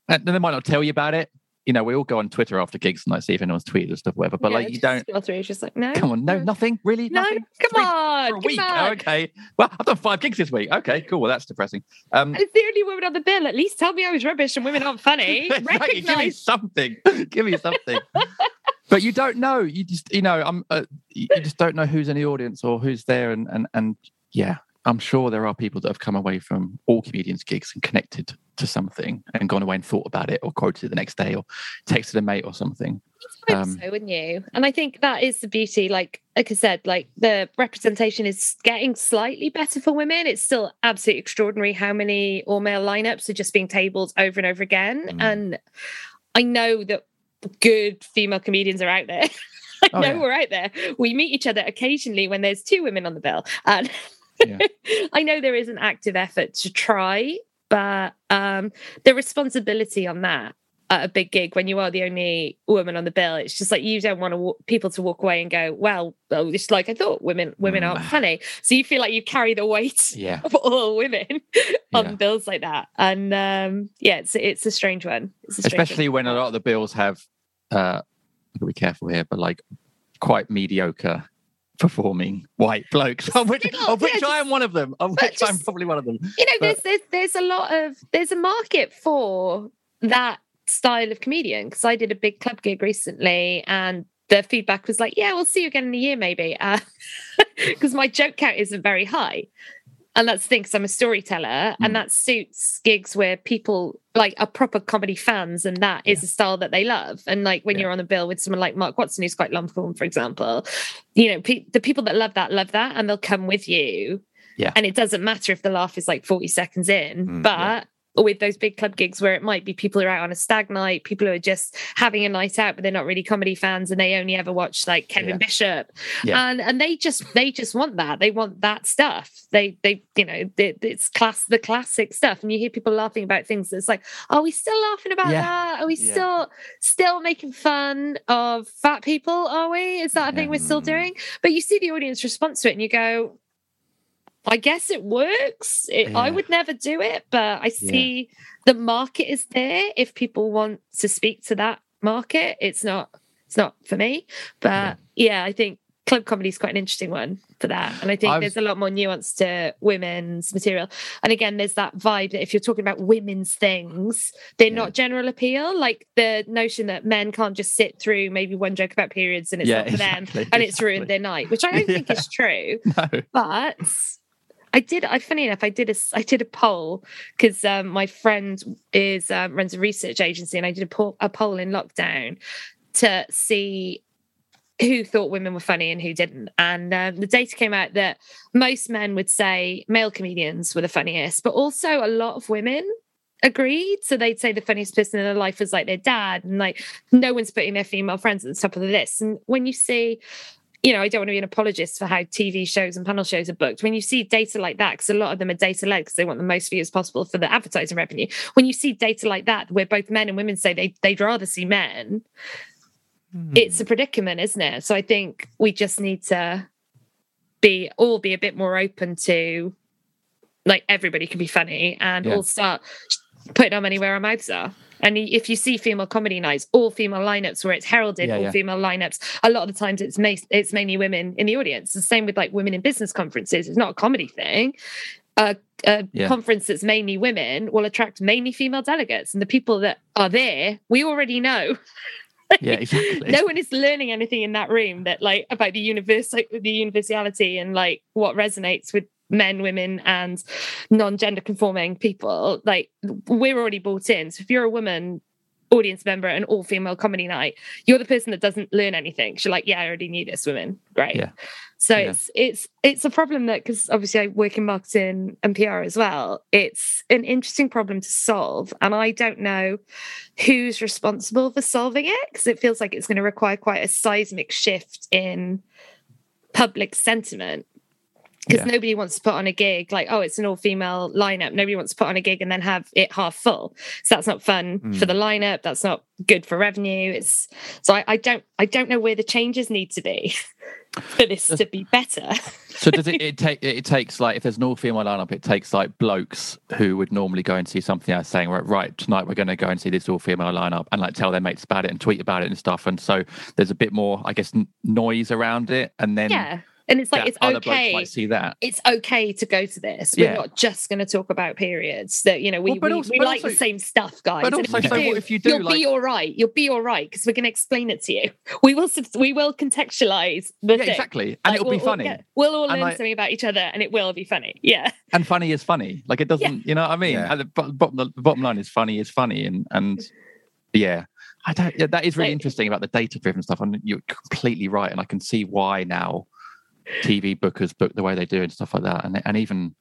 and they might not tell you about it. You know, we all go on Twitter after gigs and like see if anyone's tweeted and stuff, whatever. But yeah, like, you don't. Through, just like, no, come on, no, nothing, really, no, nothing. Come on, for a week. Oh, okay. Well, I've done 5 gigs this week. Okay, cool. Well, that's depressing. It's the only woman on the bill. At least tell me I was rubbish and women aren't funny. Exactly. Give me something. Give me something. But you don't know. You just, you know, you just don't know who's in the audience or who's there, and yeah. I'm sure there are people that have come away from all comedians' gigs and connected to something and gone away and thought about it or quoted it the next day or texted a mate or something. You'd hope so, wouldn't you? And I think that is the beauty. Like I said, like the representation is getting slightly better for women. It's still absolutely extraordinary how many all-male lineups are just being tabled over and over again. Mm. And I know that good female comedians are out there. We're out there. We meet each other occasionally when there's 2 women on the bill. And... yeah. I know there is an active effort to try, but the responsibility on that at a big gig when you are the only woman on the bill, it's just like you don't want people to walk away and go, well, it's like I thought, women aren't funny. So you feel like you carry the weight of all women on bills like that. And it's a strange one. Especially when a lot of the bills have, I've got to be careful here, but like quite mediocre performing white blokes, I am one of them. I'm probably one of them. You know, there's a market for that style of comedian because I did a big club gig recently, and the feedback was like, "Yeah, we'll see you again in a year, maybe," because my joke count isn't very high, and that's the thing. Because I'm a storyteller, and that suits gigs where people like are proper comedy fans, and that is a style that they love. And like when you're on the bill with someone like Mark Watson, who's quite long form, for example, you know, the people that love that, and they'll come with you. Yeah. And it doesn't matter if the laugh is like 40 seconds in, but with those big club gigs where it might be people who are out on a stag night, people who are just having a night out, but they're not really comedy fans, and they only ever watch like Kevin Bishop, and they just want that. They want that stuff. It's the classic stuff. And you hear people laughing about things that's like, are we still laughing about that? Are we still making fun of fat people? Are we? Is that a thing we're still doing? But you see the audience response to it, and you go, I guess it works. I would never do it, but I see the market is there. If people want to speak to that market, it's not for me. But I think club comedy is quite an interesting one for that. And I think there's a lot more nuance to women's material. And again, there's that vibe that if you're talking about women's things, they're not general appeal. Like the notion that men can't just sit through maybe one joke about periods and it's not for them and it's ruined their night, which I don't think is true. No. But... I did a poll because my friend runs a research agency, and I did a poll in lockdown to see who thought women were funny and who didn't. And the data came out that most men would say male comedians were the funniest, but also a lot of women agreed. So they'd say the funniest person in their life was like their dad, and like no one's putting their female friends at the top of the list. And when you see... you know, I don't want to be an apologist for how TV shows and panel shows are booked. When you see data like that, because a lot of them are data-led because they want the most views possible for the advertising revenue. When you see data like that, where both men and women say they'd rather see men, it's a predicament, isn't it? So I think we just need to be a bit more open to, like, everybody can be funny and all start putting our money where our mouths are. And if you see female comedy nights, all female lineups where it's heralded, all female lineups, a lot of the times it's mainly women in the audience. The same with like women in business conferences. It's not a comedy thing. A conference that's mainly women will attract mainly female delegates. And the people that are there, we already know. Yeah, exactly. No one is learning anything in that room that like about the universality and like what resonates with men, women, and non-gender conforming people, like, we're already bought in. So if you're a woman audience member at an all-female comedy night, you're the person that doesn't learn anything. She's like, yeah, I already knew this, women. Great. Yeah. So yeah. It's a problem that, because obviously I work in marketing and PR as well, it's an interesting problem to solve. And I don't know who's responsible for solving it, because it feels like it's going to require quite a seismic shift in public sentiment. Because nobody wants to put on a gig like, oh, it's an all-female lineup. Nobody wants to put on a gig and then have it half full. So that's not fun for the lineup. That's not good for revenue. So I don't know where the changes need to be for this to be better. So does it takes like, if there's an all-female lineup, it takes like blokes who would normally go and see something else saying, right, tonight we're going to go and see this all-female lineup, and like tell their mates about it and tweet about it and stuff. And so there's a bit more, I guess, noise around it, and then. Yeah. And it's like, it's okay. See that. It's okay to go to this. We're not just going to talk about periods. That, you know, we also the same stuff, guys. But also, if you do, you'll be all right. You'll be all right, because we're going to explain it to you. We will contextualize the thing. Exactly, and like, it'll be funny. We'll all learn something about each other, and it will be funny. Yeah, and funny is funny. Like, it doesn't. Yeah. You know what I mean? Yeah. The bottom line is funny is funny, and yeah. I don't. Yeah, that is really interesting about the data-driven stuff. And you're completely right, and I can see why now. TV bookers book the way they do and stuff like that, and even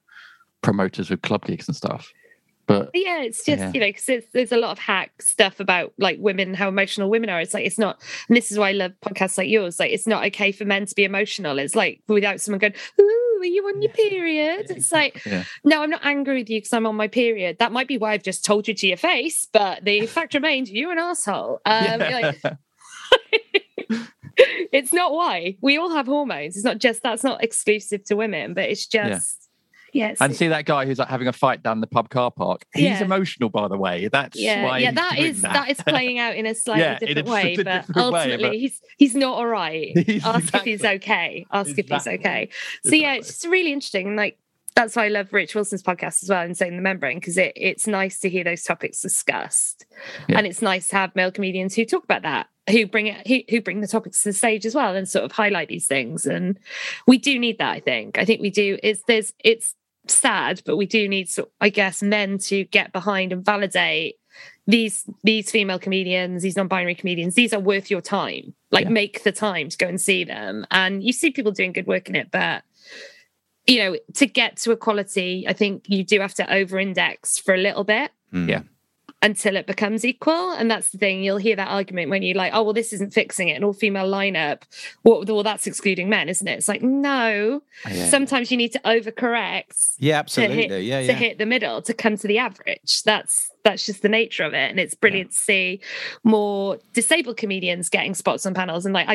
promoters with club gigs and stuff. But yeah, it's just you know, because there's a lot of hack stuff about like women, how emotional women are. It's like, it's not, and this is why I love podcasts like yours. Like, it's not okay for men to be emotional. It's like, without someone going, "Ooh, are you on your period?" It's like, no, I'm not angry with you because I'm on my period. That might be why I've just told you to your face, but the fact remains, you're an asshole. It's not why we all have hormones. It's not just, that's not exclusive to women, but it's just yes. Yeah, and see that guy who's like having a fight down the pub car park. He's emotional, by the way. That's why. Yeah, that is playing out in a slightly different way, but ultimately he's not all right. Ask if he's okay. Ask if he's okay. So yeah, it's just really interesting. And like, that's why I love Rich Wilson's podcast as well, Insane the Membrane, because it's nice to hear those topics discussed, and it's nice to have male comedians who talk about that, who bring the topics to the stage as well, and sort of highlight these things. And we do need that. I think we do. It's sad, but we do need, I guess, men to get behind and validate these female comedians, these non-binary comedians. These are worth your time. Like, make the time to go and see them. And you see people doing good work in it, but. You know, to get to equality, I think you do have to over-index for a little bit. Yeah. Until it becomes equal. And that's the thing. You'll hear that argument when you're like, oh, well, this isn't fixing it. An all-female lineup. Well, that's excluding men, isn't it? It's like, no. Yeah. Sometimes you need to overcorrect. Yeah, absolutely. To hit the middle, to come to the average. That's just the nature of it. And it's brilliant to see more disabled comedians getting spots on panels. And like,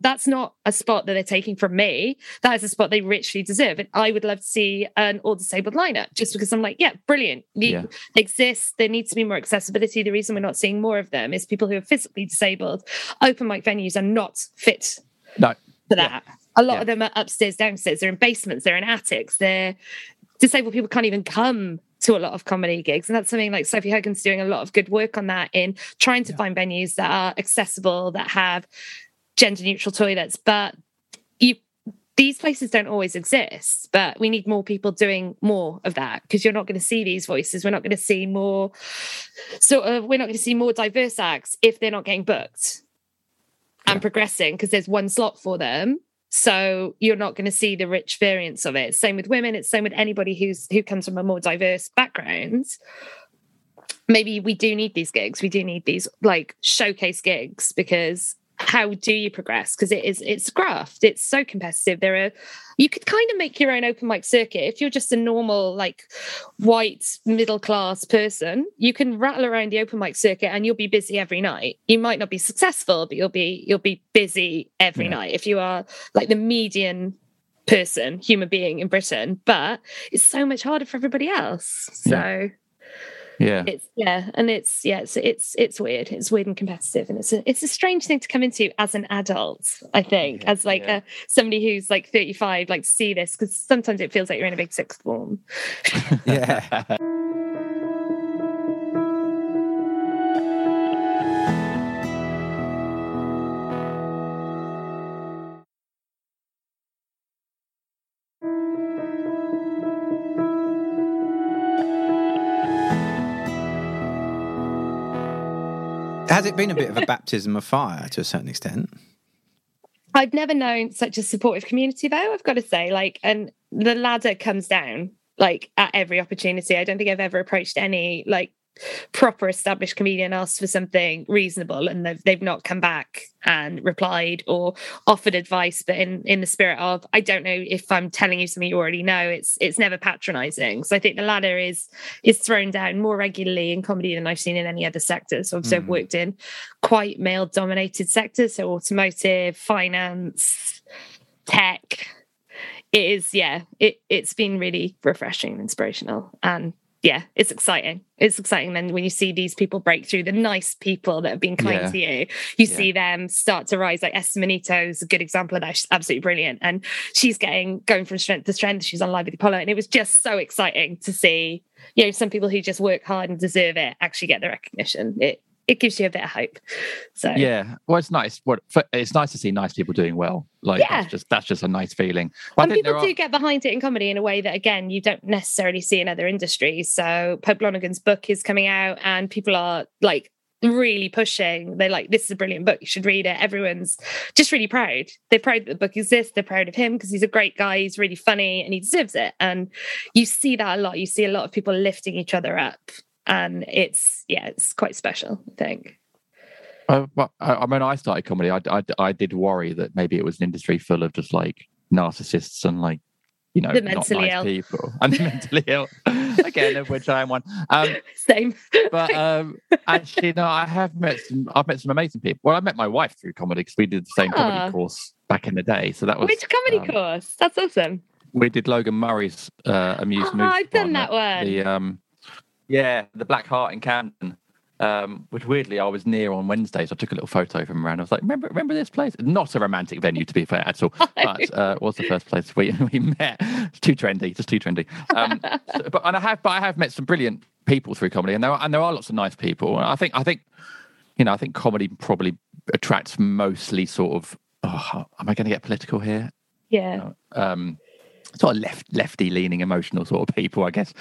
that's not a spot that they're taking from me. That is a spot they richly deserve. And I would love to see an all disabled lineup, just because I'm like, yeah, brilliant. They exist. There needs to be more accessibility. The reason we're not seeing more of them is people who are physically disabled. Open mic venues are not fit for that. Yeah. A lot of them are upstairs, downstairs. They're in basements. They're in attics. They're disabled people can't even come to a lot of comedy gigs. And that's something like Sophie Hogan's doing a lot of good work on, that in trying to find venues that are accessible, that have gender neutral toilets. But these places don't always exist, but we need more people doing more of that, because you're not going to see these voices. We're not going to see more diverse acts if they're not getting booked and progressing, because there's one slot for them. So you're not going to see the rich variance of it. Same with women. It's same with anybody who comes from a more diverse background. Maybe we do need these gigs. We do need these like showcase gigs, because how do you progress? Because it's graft. It's so competitive. You could kind of make your own open mic circuit. If you're just a normal, like, white middle-class person, you can rattle around the open mic circuit and you'll be busy every night. You might not be successful, but you'll be busy every night if you are, like, the median person, human being in Britain. But it's so much harder for everybody else. So... Yeah. It's weird. It's weird and competitive, and it's a strange thing to come into as an adult, I think, as like somebody who's like 35, like, to see this, because sometimes it feels like you're in a big sixth form. Yeah. Has it been a bit of a baptism of fire to a certain extent? I've never known such a supportive community, though, I've got to say. Like, and the ladder comes down, like, at every opportunity. I don't think I've ever approached any, like, proper established comedian, asked for something reasonable, and they've not come back and replied or offered advice, but in the spirit of, I don't know if I'm telling you something you already know. It's never patronising. So I think the ladder is thrown down more regularly in comedy than I've seen in any other sector. So obviously I've worked in quite male-dominated sectors, so automotive, finance, tech. It is, yeah, it's been really refreshing and inspirational, and yeah, it's exciting. It's exciting then when you see these people break through, the nice people that have been kind to you. You see them start to rise. Like Esther Manito is a good example of that. She's absolutely brilliant. And she's going from strength to strength. She's on Live with Apollo. And it was just so exciting to see, you know, some people who just work hard and deserve it actually get the recognition. It gives you a bit of hope. So yeah. Well, it's nice. It's nice to see nice people doing well. Like that's just a nice feeling. Well, and people do get behind it in comedy in a way that, again, you don't necessarily see in other industries. So Pope Lonergan's book is coming out and people are like really pushing. They're like, this is a brilliant book. You should read it. Everyone's just really proud. They're proud that the book exists. They're proud of him because he's a great guy. He's really funny and he deserves it. And you see that a lot. You see a lot of people lifting each other up. And it's quite special, I think. When I started comedy, I did worry that maybe it was an industry full of just like narcissists and like, you know, the mentally not nice people and mentally ill. Again, of which I am one. Same. But actually, no, I've met some amazing people. Well, I met my wife through comedy because we did the same comedy course back in the day. So that was which comedy course? That's awesome. We did Logan Murray's amusement. I've done that one. The Black Heart in Camden, which weirdly I was near on Wednesday, so I took a little photo from around. I was like, remember this place? Not a romantic venue, to be fair, at all, but it was the first place we met. It's too trendy, just too trendy. I have met some brilliant people through comedy, and there are lots of nice people. I think comedy probably attracts mostly sort of, am I going to get political here? Yeah. Sort of lefty leaning emotional sort of people, I guess,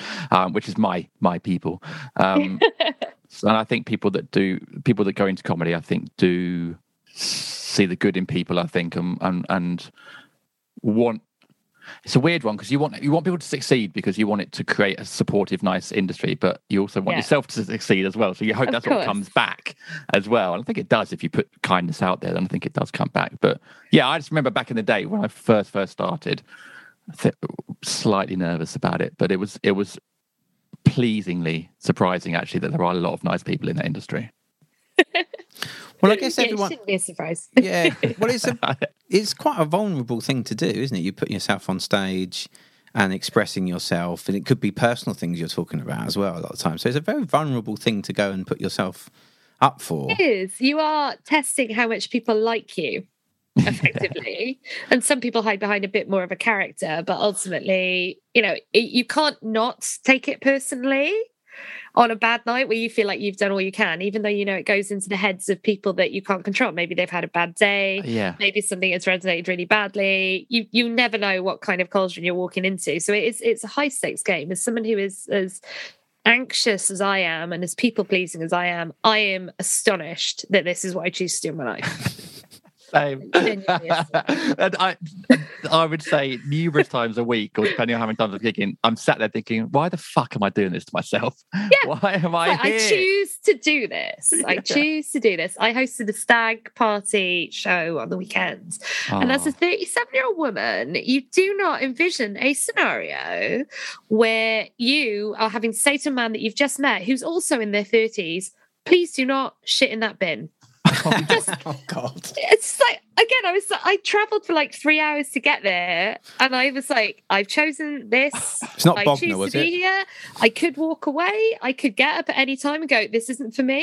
which is my people. And I think people that go into comedy, I think, do see the good in people, I think, and want. It's a weird one because you want people to succeed because you want it to create a supportive, nice industry, but you also want yourself to succeed as well. So you hope that's what comes back as well. And I think it does if you put kindness out there. Then I think it does come back. But yeah, I just remember back in the day when I first started. Slightly nervous about it, but it was pleasingly surprising actually that there are a lot of nice people in that industry. Well, I guess everyone it shouldn't be a surprise. Yeah, well, it's quite a vulnerable thing to do, isn't it? You put yourself on stage and expressing yourself, and it could be personal things you're talking about as well a lot of times. So it's a very vulnerable thing to go and put yourself up for. It is. You are testing how much people like you. Effectively, and some people hide behind a bit more of a character, but ultimately, you know, you can't not take it personally on a bad night where you feel like you've done all you can, even though you know it goes into the heads of people that you can't control. Maybe they've had a bad day, maybe something has resonated really badly. You never know what kind of cauldron you're walking into, so it's a high stakes game. As someone who is as anxious as I am and as people pleasing as I am astonished that this is what I choose to do in my life. Same. And I would say numerous times a week, or depending on how many times I'm kicking, I'm sat there thinking, why the fuck am I doing this to myself? Yeah. Why am I here? I choose to do this. Yeah. I choose to do this. I hosted a stag party show on the weekends. And as a 37-year-old woman, you do not envision a scenario where you are having to say to a man that you've just met, who's also in their 30s, please do not shit in that bin. Oh God! It's just like, again, I travelled for like 3 hours to get there, and I was like, I've chosen this. It's not Bognor, was it? I choose to be here. I could walk away. I could get up at any time and go, this isn't for me.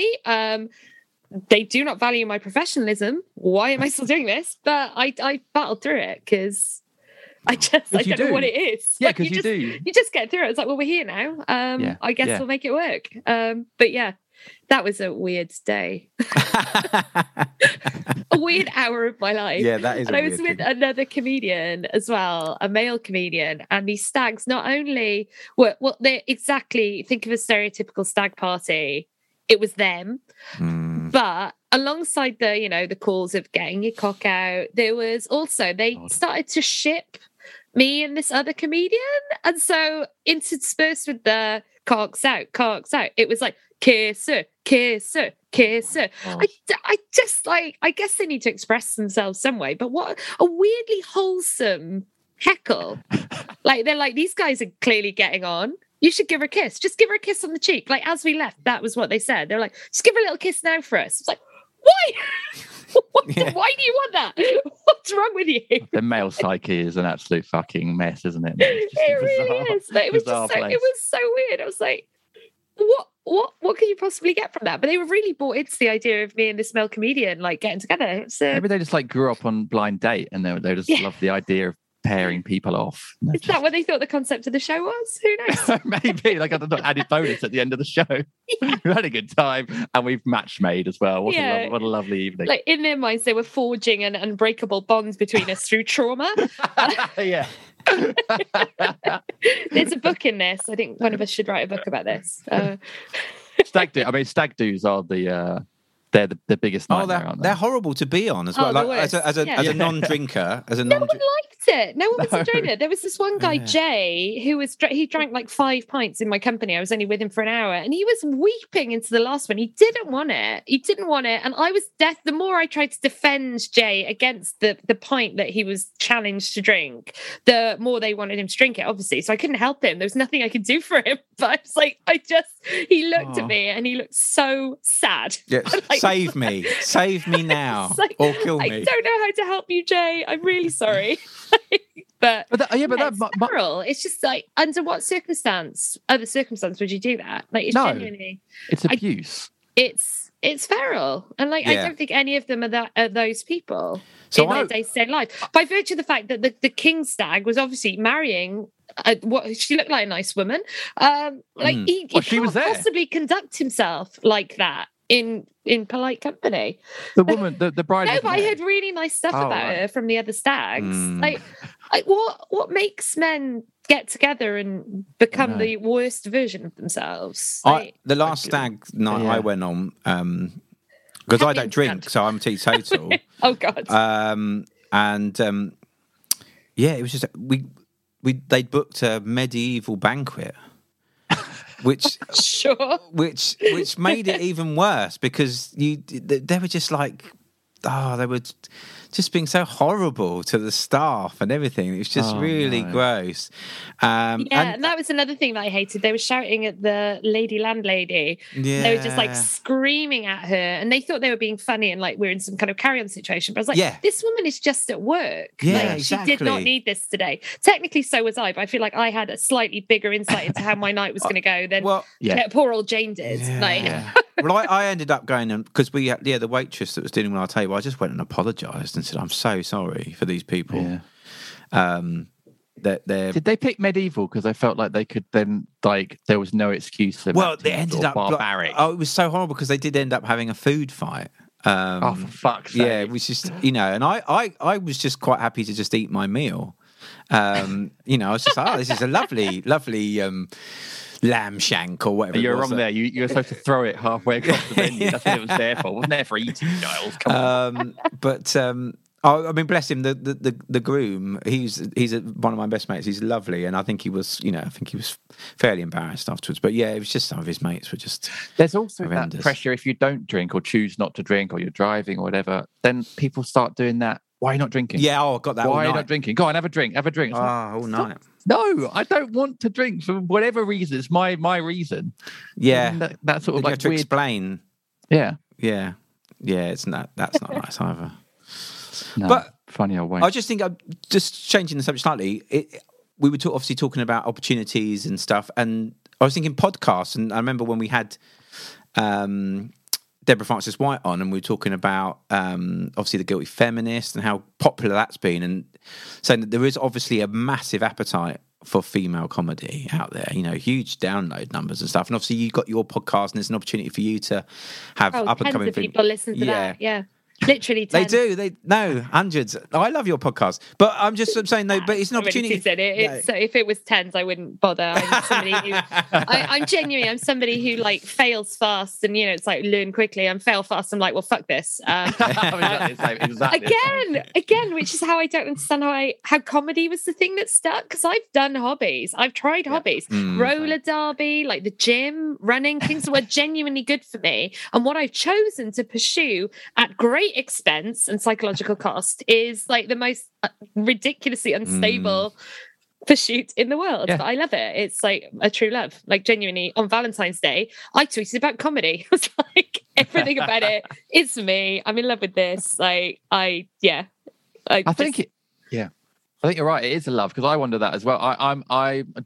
They do not value my professionalism. Why am I still doing this? But I battled through it because I don't know what it is. Yeah, because like, you just get through it. It's like, well, we're here now. I guess we'll make it work. But yeah. That was a weird day. A weird hour of my life. Yeah, that is. And I was with another comedian as well, a male comedian, and these stags not only were, well, they're exactly, think of a stereotypical stag party it was them. Mm. But alongside the, you know, the calls of getting your cock out, there was also, they started to ship me and this other comedian. And so interspersed with the cocks out, it was like, kisser, kisser, kisser. Oh. I just like, I guess they need to express themselves some way, but what a weirdly wholesome heckle. Like, they're like, these guys are clearly getting on. You should give her a kiss. Just give her a kiss on the cheek. Like, as we left, that was what they said. They're like, just give her a little kiss now for us. It's like, why? Why do you want that? What's wrong with you? The male psyche is an absolute fucking mess, isn't it? It really bizarre, is. Like, it was just so, it was so weird. I was like, what can you possibly get from that? But they were really bought into the idea of me and this male comedian like getting together. So maybe they just like grew up on Blind Date and they just loved the idea of pairing people off. Is that what they thought the concept of the show was? Who knows? Maybe. Like, I don't know, added bonus at the end of the show. Yeah. We had a good time and we've match made as well. What a lovely evening. Like, in their minds, they were forging an unbreakable bond between us through trauma. Yeah. There's a book in this. I think one of us should write a book about this. Stag do. I mean, stag do's are the... They're the biggest nightmare, aren't they? They're horrible to be on as well. Like, as a non-drinker, no one liked it. No one was enjoying it. There was this one guy, Jay, he drank like 5 pints in my company. I was only with him for an hour, and he was weeping into the last one. He didn't want it. And I was deaf. The more I tried to defend Jay against the pint that he was challenged to drink, the more they wanted him to drink it, obviously. So I couldn't help him. There was nothing I could do for him. But I was like, he looked at me and he looked so sad. Yes. Save me now, like, or kill me. I don't know how to help you, Jay. I'm really sorry. It's just like, under what other circumstance would you do that? Like, it's genuinely, it's abuse. It's feral, and like, I don't think any of them are those people in their day-to-day life. By virtue of the fact that the king stag was obviously marrying she looked like a nice woman. He can't possibly conduct himself like that in polite company. The woman, the bride. No, but I heard really nice stuff about her from the other stags. Mm. Like what makes men get together and become the worst version of themselves? The last stag night I went on, because I don't drink, so I'm teetotal. Oh God. It was just they booked a medieval banquet. Which made it even worse, because they were just like, they were just being so horrible to the staff and everything. It was just really gross. And that was another thing that I hated. They were shouting at the lady landlady. Yeah. They were just like screaming at her, and they thought they were being funny and like we're in some kind of carry-on situation. But I was like, this woman is just at work. Yeah, exactly. She did not need this today. Technically, so was I, but I feel like I had a slightly bigger insight into how my night was going to go than poor old Jane did. Yeah. Well, I ended up going, because the waitress that was dealing with our table, I just went and apologised and said, I'm so sorry for these people. Yeah. Did they pick medieval because they felt like they could then, like, there was no excuse for they ended up barbaric. It was so horrible because they did end up having a food fight. For fuck's sake. Yeah, it was just, and I was just quite happy to just eat my meal. I was just like, this is a lovely, lovely... lamb shank or whatever. You're wrong there. You were supposed to throw it halfway across the venue. That's what it was there for. It wasn't there for eating, Giles. Come on. I mean, bless him. The groom. He's one of my best mates. He's lovely, and I think he was. I think he was fairly embarrassed afterwards. But yeah, it was just some of his mates were just. There's also horrendous. That pressure if you don't drink or choose not to drink, or you're driving or whatever. Then people start doing that. Why are you not drinking? Yeah, I got that. Why are you not drinking? Go on, have a drink. Have a drink. All night. No, I don't want to drink for whatever reason. It's my reason. Yeah, that sort of like, you have to explain. Yeah. It's not. That's not nice either. No, but funny way. I just think I'm just changing the subject slightly. We were obviously talking about opportunities and stuff, and I was thinking podcasts. And I remember when we had Deborah Frances White on, and we were talking about obviously The Guilty Feminist and how popular that's been, and saying that there is obviously a massive appetite for female comedy out there, huge download numbers and stuff. And obviously you got your podcast, and there's an opportunity for you to have up and coming people listen to that. Literally 10. Hundreds. Oh, I love your podcast. But I'm just saying, no, but it's an opportunity. It's, if it was tens, I wouldn't bother. I'm somebody who, I'm genuinely, I'm somebody who like fails fast and, you know, it's like learn quickly. I'm fail fast. I'm like, well, fuck this. Again, which is how I don't understand how comedy was the thing that stuck. Because I've done hobbies. I've tried hobbies. Mm. Roller derby, like the gym, running, things that were genuinely good for me. And what I've chosen to pursue at great expense and psychological cost is like the most ridiculously unstable pursuit in the world. But I love it. It's like a true love. Like genuinely, on Valentine's Day, I tweeted about comedy. I was like, everything about it is me. I'm in love with this. Like, I think you're right. It is a love, because I wonder that as well. I'm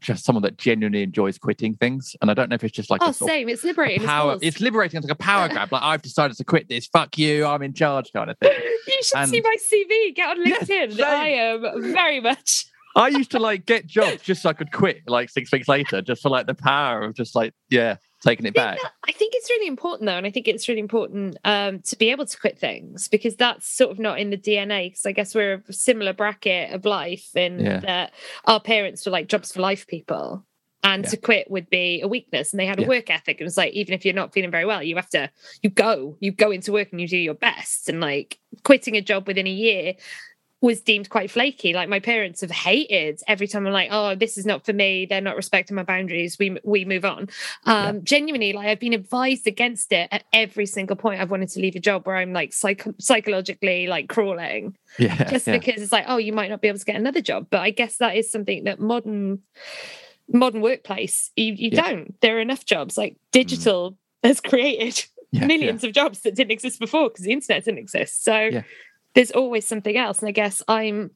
just someone that genuinely enjoys quitting things, and I don't know if it's just like same. It's liberating. It's liberating. It's like a power grab. Like, I've decided to quit this. Fuck you. I'm in charge, kind of thing. You should see my CV. Get on LinkedIn. Yes, I am very much. I used to like get jobs just so I could quit like 6 weeks later, just for like the power of just like taking it back. I think it's really important though. And I think it's really important to be able to quit things, because that's sort of not in the DNA. Because I guess we're a similar bracket of life in that our parents were like jobs for life people. And to quit would be a weakness. And they had a work ethic. It was like, even if you're not feeling very well, you go into work and you do your best. And like quitting a job within a year was deemed quite flaky. Like my parents have hated every time I'm like, oh, this is not for me. They're not respecting my boundaries. We move on. Genuinely, like I've been advised against it at every single point. I've wanted to leave a job where I'm like psychologically like crawling because it's like, oh, you might not be able to get another job. But I guess that is something that modern workplace, you don't. There are enough jobs. Like digital has created millions of jobs that didn't exist before because the internet didn't exist. So there's always something else. And I guess I'm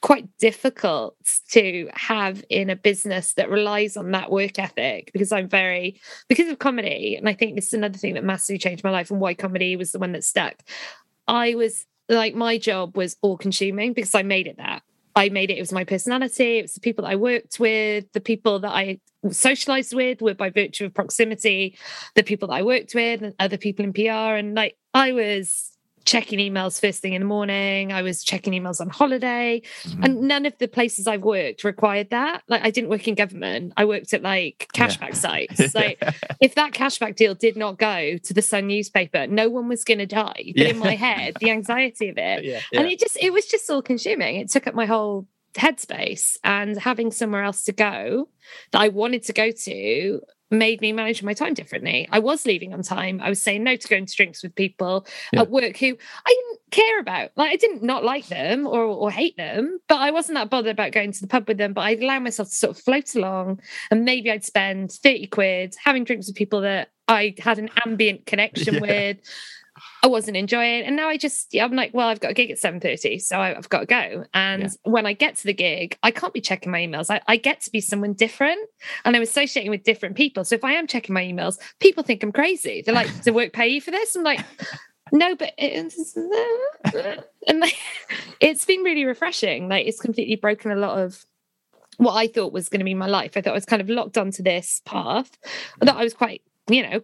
quite difficult to have in a business that relies on that work ethic, because because of comedy. And I think this is another thing that massively changed my life and why comedy was the one that stuck. I was like, my job was all consuming because I made it that. I made it was my personality. It was the people that I worked with. The people that I socialized with were by virtue of proximity, the people that I worked with and other people in PR. And like, I was checking emails first thing in the morning. I was checking emails on holiday. Mm-hmm. And none of the places I've worked required that. Like, I didn't work in government. I worked at like cashback sites. Like if that cashback deal did not go to the Sun newspaper, no one was going to die. But in my head, the anxiety of it. And it was just all consuming. It took up my whole headspace, and having somewhere else to go that I wanted to go to made me manage my time differently. I was leaving on time. I was saying no to going to drinks with people at work who I didn't care about. Like, I didn't not like them or hate them, but I wasn't that bothered about going to the pub with them. But I'd allow myself to sort of float along, and maybe I'd spend 30 quid having drinks with people that I had an ambient connection with. I wasn't enjoying. And now I'm like, well, I've got a gig at 7:30, so I've got to go. And when I get to the gig, I can't be checking my emails. I get to be someone different, and I'm associating with different people. So if I am checking my emails, people think I'm crazy. They're like, does work pay you for this? I'm like, no, but it's been really refreshing. Like, it's completely broken a lot of what I thought was going to be my life. I thought I was kind of locked onto this path that I was quite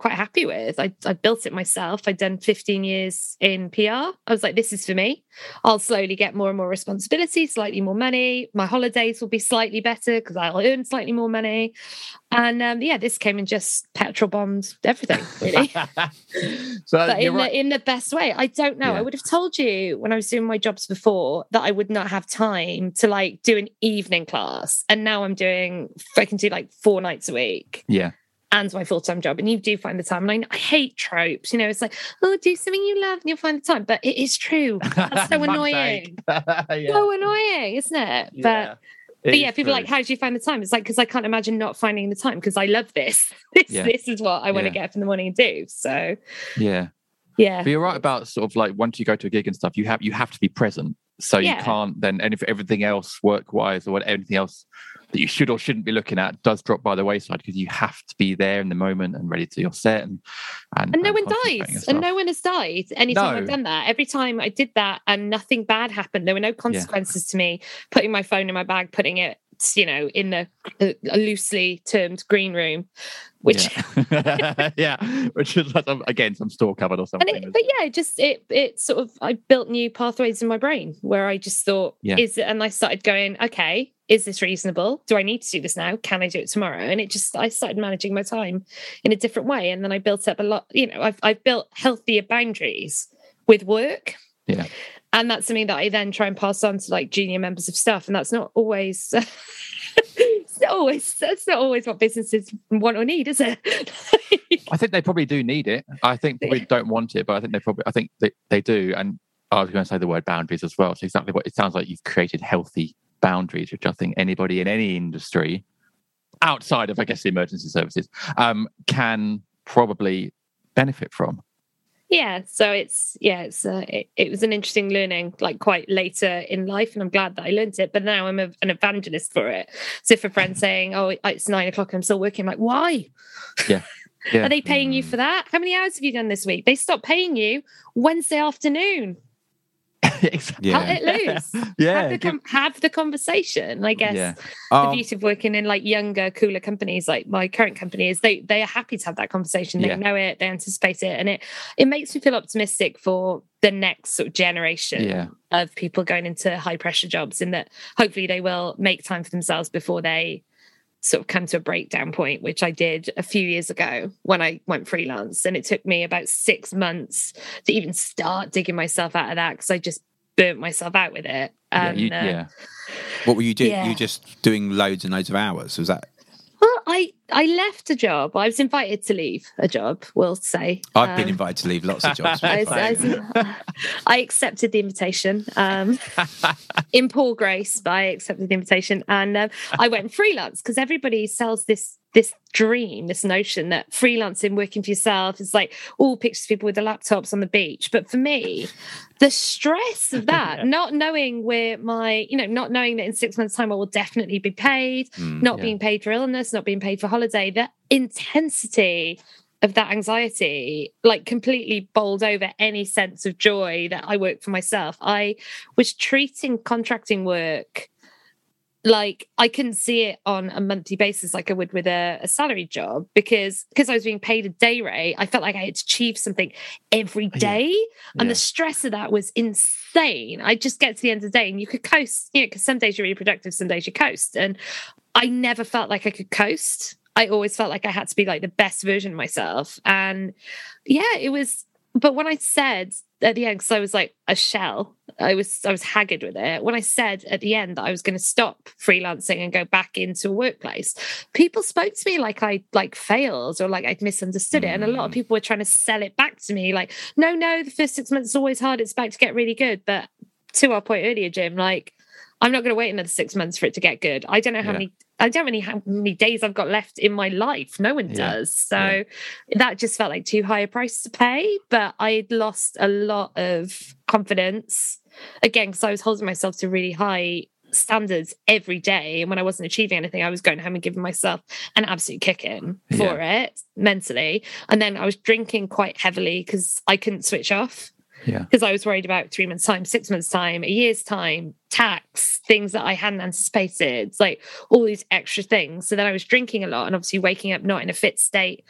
happy with. I built it myself. I'd done 15 years in PR. I was like, this is for me. I'll slowly get more and more responsibility, slightly more money. My holidays will be slightly better because I'll earn slightly more money. And this came and just petrol bombed everything, really. But in the best way. I don't know. Yeah. I would have told you when I was doing my jobs before that I would not have time to like do an evening class. And now I can do like 4 nights a week. Yeah. And my full-time job. And you do find the time. And I hate tropes. You know, it's like, oh, do something you love and you'll find the time. But it is true. That's so annoying. So annoying, isn't it? But people are like, how do you find the time? It's like, because I can't imagine not finding the time, because I love this. This is what I want to get up in the morning and do. So, yeah. But you're right about sort of like, once you go to a gig and stuff, you have to be present. So you can't then, and if everything else work-wise or anything else that you should or shouldn't be looking at does drop by the wayside, because you have to be there in the moment and ready to your set. And no one dies. And no one has died anytime I've done that. Every time I did that and nothing bad happened, there were no consequences to me putting my phone in my bag, putting it events, you know, in a loosely termed green room, which which is again some store cupboard or something. It I built new pathways in my brain where I just thought, I started going, okay, is this reasonable? Do I need to do this now? Can I do it tomorrow? And I started managing my time in a different way, and then I built up a lot. You know, I've built healthier boundaries with work. Yeah. And that's something that I then try and pass on to like junior members of staff. And that's not always, that's not always what businesses want or need, is it? I think they probably do need it. I think we don't want it, but I think they do. And I was going to say the word boundaries as well. So exactly what it sounds like, you've created healthy boundaries, which I think anybody in any industry outside of, I guess, the emergency services can probably benefit from. Yeah, so it was an interesting learning, like quite later in life, and I'm glad that I learned it. But now I'm an evangelist for it. So if a friend's saying, "Oh, it's 9 o'clock, and I'm still working," I'm like, why? Yeah. Are they paying you for that? How many hours have you done this week? They stop paying you Wednesday afternoon. Exactly. Cut it loose. Yeah. Have the conversation. I guess the beauty of working in like younger, cooler companies, like my current company, is they are happy to have that conversation. They know it, they anticipate it, and it makes me feel optimistic for the next sort of generation of people going into high pressure jobs, in that hopefully they will make time for themselves before they sort of come to a breakdown point, which I did a few years ago when I went freelance. And it took me about 6 months to even start digging myself out of that, because I just burnt myself out with it. What were you doing? Yeah. You were just doing loads and loads of hours? Was that... Well, I left a job. I was invited to leave a job, we'll say. I've been invited to leave lots of jobs. I accepted the invitation in poor grace, but I accepted the invitation. And I went freelance, because everybody sells this dream, this notion that freelancing, working for yourself, is like all pictures of people with their laptops on the beach. But for me, the stress of that, not knowing where not knowing that in 6 months' time I will definitely be paid, not being paid for illness, not being paid for holiday, the intensity of that anxiety, like, completely bowled over any sense of joy that I work for myself. I was treating contracting work like I couldn't see it on a monthly basis like I would with a salaried job, because I was being paid a day rate. I felt like I had to achieve something every day. The stress of that was insane. I just get to the end of the day and you could coast, because some days you're really productive, some days you coast. And I never felt like I could coast. I always felt like I had to be like the best version of myself. And it was... But when I said at the end, because I was like a shell, I was haggard with it. When I said at the end that I was going to stop freelancing and go back into a workplace, people spoke to me like I failed, or like I'd misunderstood it. And a lot of people were trying to sell it back to me, like, no, the first 6 months is always hard. It's about to get really good. But to our point earlier, Jim, like, I'm not going to wait another 6 months for it to get good. I don't know how many... I don't really know how many days I've got left in my life. No one does. So that just felt like too high a price to pay. But I'd lost a lot of confidence, again, because I was holding myself to really high standards every day. And when I wasn't achieving anything, I was going home and giving myself an absolute kick-in for it mentally. And then I was drinking quite heavily because I couldn't switch off. Because I was worried about 3 months' time, 6 months' time, a year's time, tax, things that I hadn't anticipated, like all these extra things. So then I was drinking a lot, and obviously waking up not in a fit state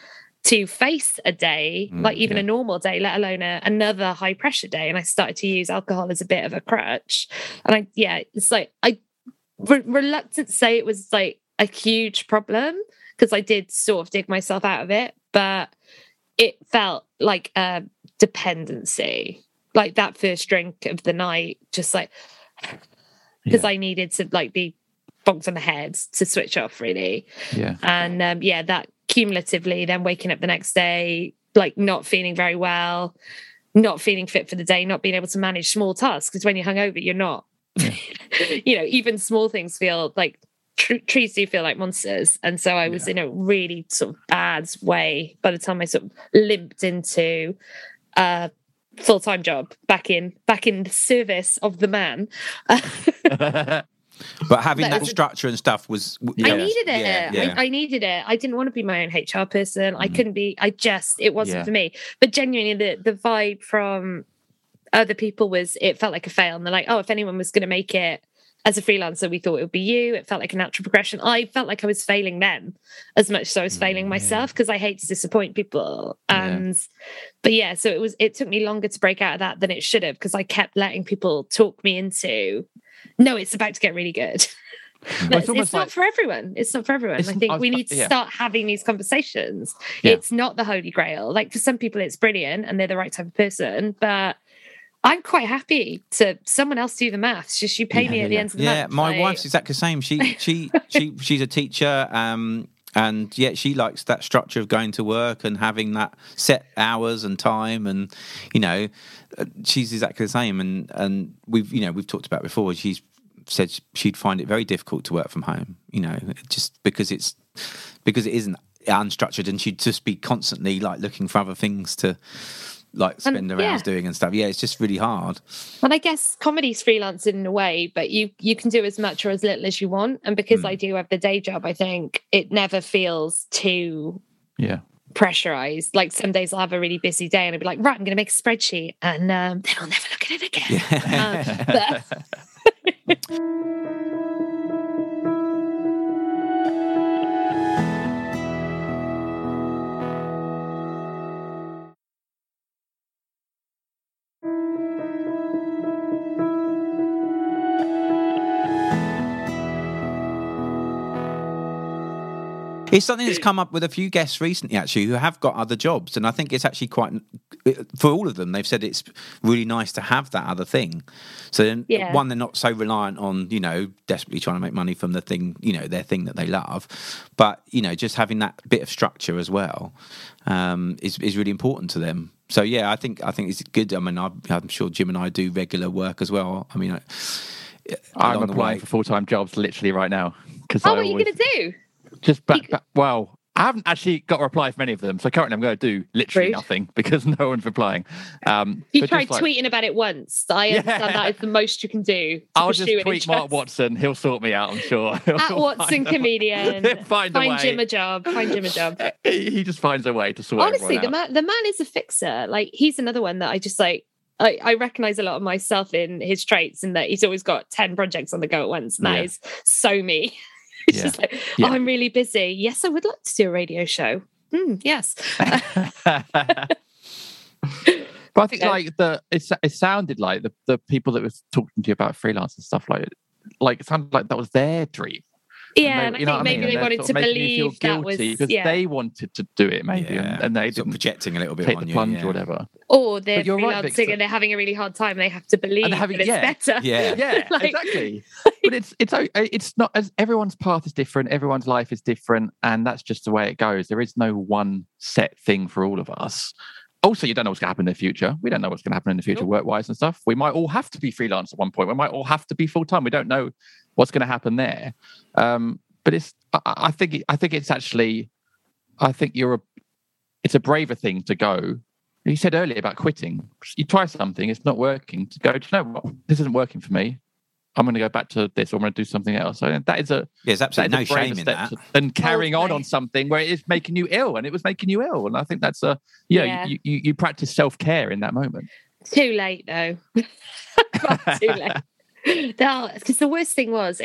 to face a day, like even a normal day, let alone another high-pressure day. And I started to use alcohol as a bit of a crutch. And it's like, I reluctant to say it was like a huge problem, because I did sort of dig myself out of it, but it felt like a dependency, like that first drink of the night, just like, because I needed to like be bonked on the head to switch off, really. And that cumulatively, then waking up the next day like not feeling very well, not feeling fit for the day, not being able to manage small tasks, because when you're hungover you're not even small things feel like trees do feel like monsters. And so I was in a really sort of bad way by the time I sort of limped into a full-time job back in the service of the man. But having that structure and stuff was... I needed it. Yeah. I needed it. I didn't want to be my own HR person. I couldn't be. It wasn't for me. But genuinely, the vibe from other people was, it felt like a fail. And they're like, oh, if anyone was going to make it as a freelancer, we thought it would be you. It felt like a natural progression. I felt like I was failing them as much as I was failing myself, because I hate to disappoint people. And but yeah, so it was. It took me longer to break out of that than it should have, because I kept letting people talk me into, no, it's about to get really good. It's not for everyone. It's not for everyone. I think we need to start having these conversations. Yeah. It's not the holy grail. Like, for some people, it's brilliant and they're the right type of person, but I'm quite happy to someone else do the maths. Just you pay me at the end of the month. Yeah, my wife's exactly the same. She's a teacher, and yet she likes that structure of going to work and having that set hours and time, and you know, she's exactly the same. And we've talked about it before. She's said she'd find it very difficult to work from home. You know, just because it isn't unstructured, and she'd just be constantly like looking for other things to. Like spend around doing and stuff. Yeah, it's just really hard. And I guess comedy's freelancing in a way, but you can do as much or as little as you want. And because I do have the day job, I think it never feels too pressurized. Like, some days I'll have a really busy day and I'll be like, right, I'm going to make a spreadsheet, and then I'll never look at it again. Yeah. It's something that's come up with a few guests recently, actually, who have got other jobs. And I think it's actually quite, for all of them, they've said it's really nice to have that other thing. So then, one, they're not so reliant on, you know, desperately trying to make money from the thing, you know, their thing that they love. But, you know, just having that bit of structure as well is really important to them. So, yeah, I think it's good. I mean, I'm sure Jim and I do regular work as well. I mean, I'm applying for full-time jobs literally right now. What are you going to do? Just back. Well, I haven't actually got a reply from any of them. So currently I'm going to do literally nothing because no one's replying. You tried tweeting about it once. I understand that is the most you can do. I'll just tweet Mark Watson. He'll sort me out, I'm sure. At Watson Comedian. Find Jim a job. Find Jim a job. He just finds a way to sort out. Honestly, the man is a fixer. Like, he's another one that I just like. I recognise a lot of myself in his traits, in that he's always got 10 projects on the go at once. And that is so me. It's just like, oh, I'm really busy. Yes, I would like to do a radio show. Yes. But I think like it sounded like the people that were talking to you about freelance and stuff like it sounded like that was their dream. Yeah, and I think maybe they wanted to believe that was... Because they wanted to do it, maybe, and they sort of projecting a little bit on you. Take the plunge or whatever. Or they're freelancing and they're having a really hard time, they have to believe that it's better. Yeah, like, exactly. But it's not... as everyone's path is different, everyone's life is different, and that's just the way it goes. There is no one set thing for all of us. Also, you don't know what's going to happen in the future. We don't know what's going to happen in the future work-wise and stuff. We might all have to be freelance at one point. We might all have to be full-time. We don't know what's going to happen there. But it's, I think it's actually, it's a braver thing to go. You said earlier about quitting. You try something, it's not working, to go, do you know what? This isn't working for me. I'm going to go back to this, or I'm going to do something else. So that is there's absolutely no shame in that. And carrying on something where it is making you ill, and it was making you ill. And I think that's you practice self-care in that moment. Too late though. Too late. Because the worst thing was,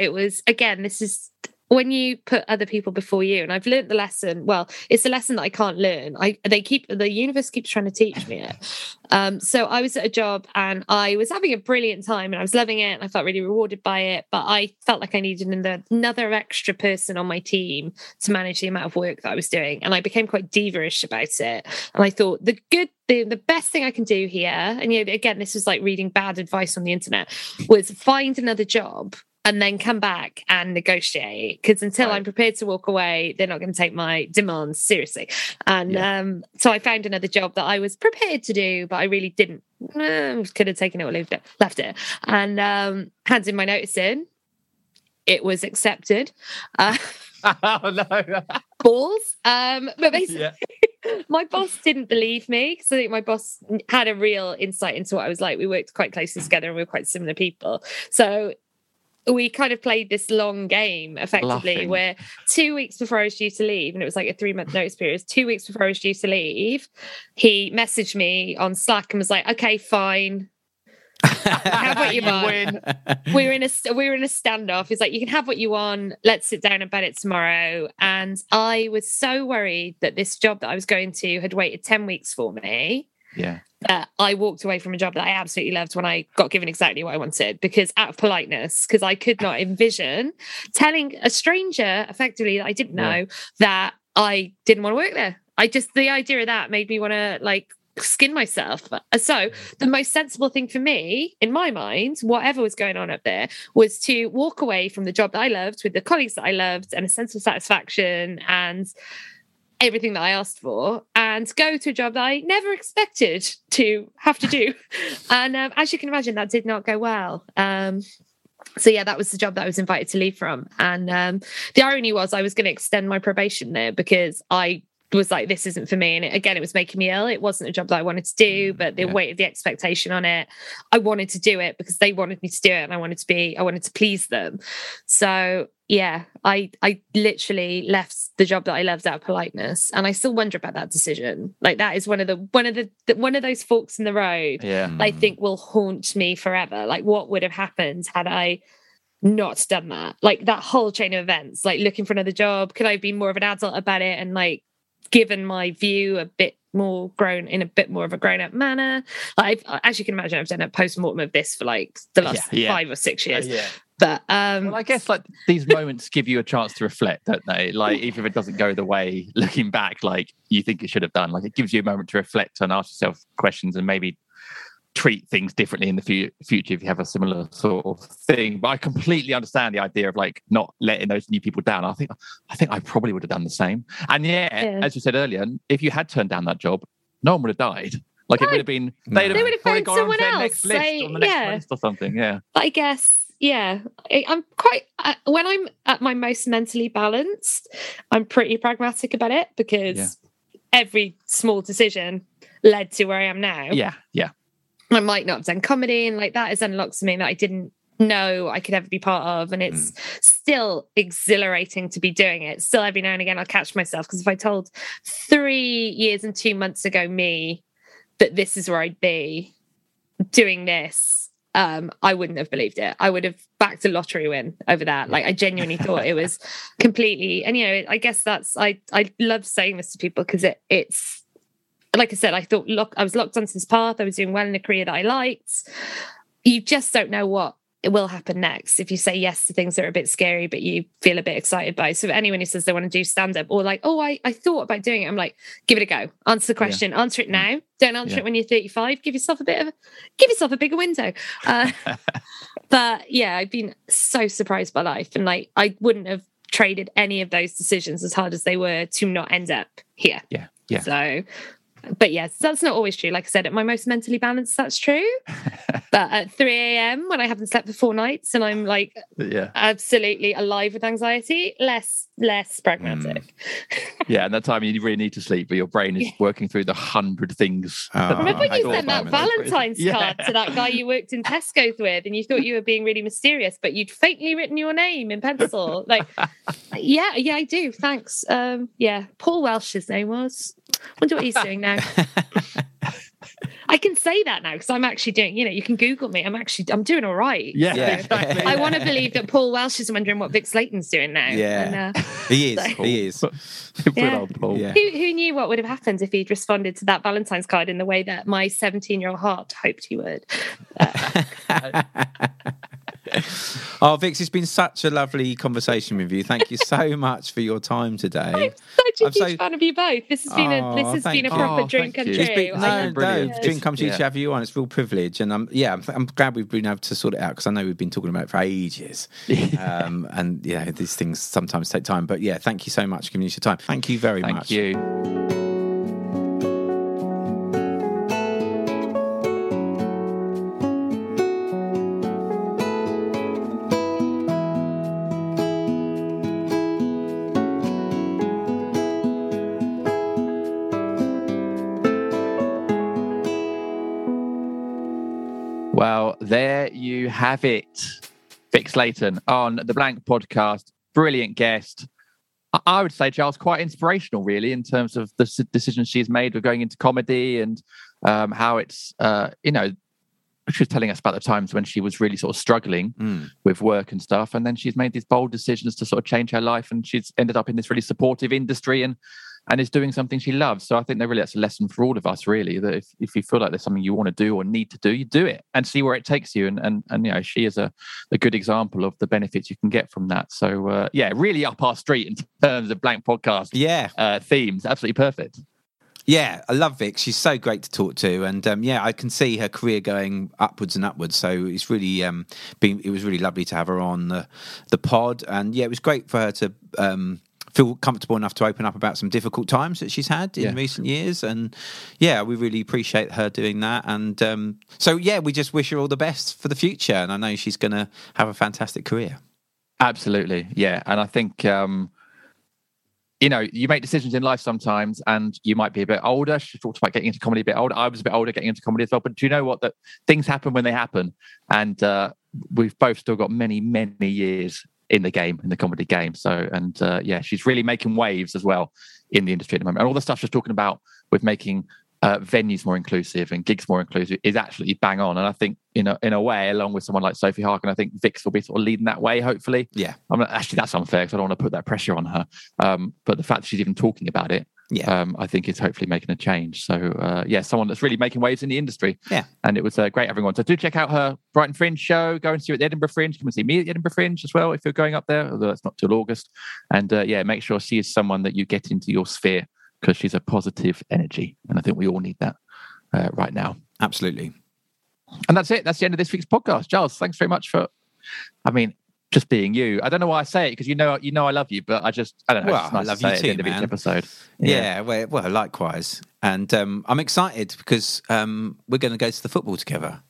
again, this is when you put other people before you, and I've learned the lesson. Well, it's a lesson that I can't learn. The universe keeps trying to teach me it. So I was at a job and I was having a brilliant time and I was loving it and I felt really rewarded by it, but I felt like I needed another extra person on my team to manage the amount of work that I was doing. And I became quite diva-ish about it. And I thought the best thing I can do here, and again, this was like reading bad advice on the internet, was find another job and then come back and negotiate, because until I'm prepared to walk away, they're not going to take my demands seriously. And so I found another job that I was prepared to do, but I really didn't. Could have taken it or left it. And handed my notice in. It was accepted. Oh, no. Balls. But basically, my boss didn't believe me, because I think my boss had a real insight into what I was like. We worked quite closely together and we were quite similar people. So we kind of played this long game, effectively, where 2 weeks before I was due to leave, and it was like a 3-month notice period, 2 weeks before I was due to leave, he messaged me on Slack and was like, okay, fine. Have what you want. Win. We were in a standoff. It's like, you can have what you want. Let's sit down about it tomorrow. And I was so worried that this job that I was going to had waited 10 weeks for me. Yeah. I walked away from a job that I absolutely loved when I got given exactly what I wanted, because out of politeness, because I could not envision telling a stranger effectively that I didn't know that I didn't want to work there. The idea of that made me want to like skin myself. So the most sensible thing for me, in my mind, whatever was going on up there, was to walk away from the job that I loved with the colleagues that I loved and a sense of satisfaction and everything that I asked for, and go to a job that I never expected to have to do. And as you can imagine, that did not go well. So yeah, that was the job that I was invited to leave from. And the irony was I was going to extend my probation there because I was like, this isn't for me. And it was making me ill. It wasn't a job that I wanted to do, but the weight of the expectation on it, I wanted to do it because they wanted me to do it, and I wanted to please them. So yeah, I literally left the job that I loved out of politeness, and I still wonder about that decision. Like, that is one of those forks in the road that I think will haunt me forever. Like, what would have happened had I not done that? Like, that whole chain of events, like looking for another job, could I have been more of an adult about it and like given my view a bit more grown in a bit more of a grown-up manner? Like, as you can imagine, I've done a post-mortem of this for like the last 5 or 6 years. But well, I guess like these moments give you a chance to reflect, don't they? Like, even if it doesn't go the way looking back like you think it should have done, like, it gives you a moment to reflect and ask yourself questions and maybe treat things differently in the future if you have a similar sort of thing. But I completely understand the idea of like not letting those new people down. I think I probably would have done the same. And as you said earlier, if you had turned down that job, no one would have died. Like, it would have been they would have found someone else on the next list or something. Yeah, but I guess. Yeah, I'm quite, when I'm at my most mentally balanced, I'm pretty pragmatic about it, because every small decision led to where I am now. Yeah, yeah. I might not have done comedy, and like, that has unlocked something that I didn't know I could ever be part of, and it's still exhilarating to be doing it. Still, every now and again, I'll catch myself, because if I told 3 years and 2 months ago me that this is where I'd be doing this, I wouldn't have believed it. I would have backed a lottery win over that. Like, I genuinely thought it was completely... And, you know, I guess that's... I love saying this to people because it's... Like I said, I thought I was locked onto this path. I was doing well in a career that I liked. You just don't know what will happen next if you say yes to things that are a bit scary but you feel a bit excited by. So if anyone who says they want to do stand-up or like, oh, I thought about doing it, I'm like, give it a go. Answer the question. Yeah. Answer it now. Don't answer it when you're 35. Give yourself a bigger window. But yeah, I've been so surprised by life, and like, I wouldn't have traded any of those decisions as hard as they were to not end up here. Yeah, yeah. So, but yes, that's not always true. Like I said, at my most mentally balanced, that's true. But at 3 a.m, when I haven't slept for 4 nights and I'm like, absolutely alive with anxiety, less pragmatic. Yeah, and that time you really need to sleep, but your brain is working through the 100 things. Remember when you sent that Valentine's card to that guy you worked in Tesco's with, and you thought you were being really mysterious, but you'd faintly written your name in pencil. Like, yeah, I do. Thanks. Paul Welsh's name was. Wonder what he's doing now. I can say that now because I'm actually doing, you can Google me. I'm doing all right. Yeah, so exactly. I want to believe that Paul Welsh is wondering what Vix Leyton's doing now. Yeah, and, he is. Paul. Yeah. Who knew what would have happened if he'd responded to that Valentine's card in the way that my 17-year-old heart hoped he would. Oh, Vix, it's been such a lovely conversation with you. Thank you so much for your time today. I'm such a huge fan of you both. This has been a proper dream come true. Dream come true to have you on. It's a real privilege, and I'm glad we've been able to sort it out, because I know we've been talking about it for ages. And these things sometimes take time. But yeah, thank you so much for giving us your time. Thank you very much. Thank you. Well, there you have it. Vix Leyton on the Blank Podcast. Brilliant guest. I would say, Giles, quite inspirational, really, in terms of the decisions she's made with going into comedy and how it's, she was telling us about the times when she was really sort of struggling with work and stuff. And then she's made these bold decisions to sort of change her life. And she's ended up in this really supportive industry and is doing something she loves. So I think that really that's a lesson for all of us, really, that if you feel like there's something you want to do or need to do, you do it and see where it takes you. And you know, she is a good example of the benefits you can get from that. So, yeah, really up our street in terms of Blank Podcast themes. Absolutely perfect. Yeah, I love Vix. She's so great to talk to. And, yeah, I can see her career going upwards and upwards. So it's really it was really lovely to have her on the pod. And, yeah, it was great for her to... feel comfortable enough to open up about some difficult times that she's had in recent years. And yeah, we really appreciate her doing that. And so yeah, we just wish her all the best for the future. And I know she's going to have a fantastic career. Absolutely. Yeah. And I think, you know, you make decisions in life sometimes and you might be a bit older. She talked about getting into comedy a bit older. I was a bit older getting into comedy as well. But do you know what? That things happen when they happen. And we've both still got many, many years in the game, in the comedy game. So, and yeah, she's really making waves as well in the industry at the moment. And all the stuff she's talking about with making venues more inclusive and gigs more inclusive is absolutely bang on. And I think, you know, in a way, along with someone like Sophie Harkin, I think Vix will be sort of leading that way, hopefully. Yeah. I mean, actually, that's unfair because I don't want to put that pressure on her. But the fact that she's even talking about it, I think is hopefully making a change. So, yeah, someone that's really making waves in the industry. Yeah. And it was great having on. So do check out her Brighton Fringe show. Go and see her at the Edinburgh Fringe. Come and see me at the Edinburgh Fringe as well if you're going up there, although that's not till August. And, yeah, make sure she is someone that you get into your sphere because she's a positive energy. And I think we all need that right now. Absolutely. And that's it. That's the end of this week's podcast. Giles, thanks very much for... I mean... just being you. I don't know why I say it because you know I love you, but I don't know. Well, nice I love to you too, at the end of each episode. Yeah. Well, likewise. And I'm excited because we're going to go to the football together.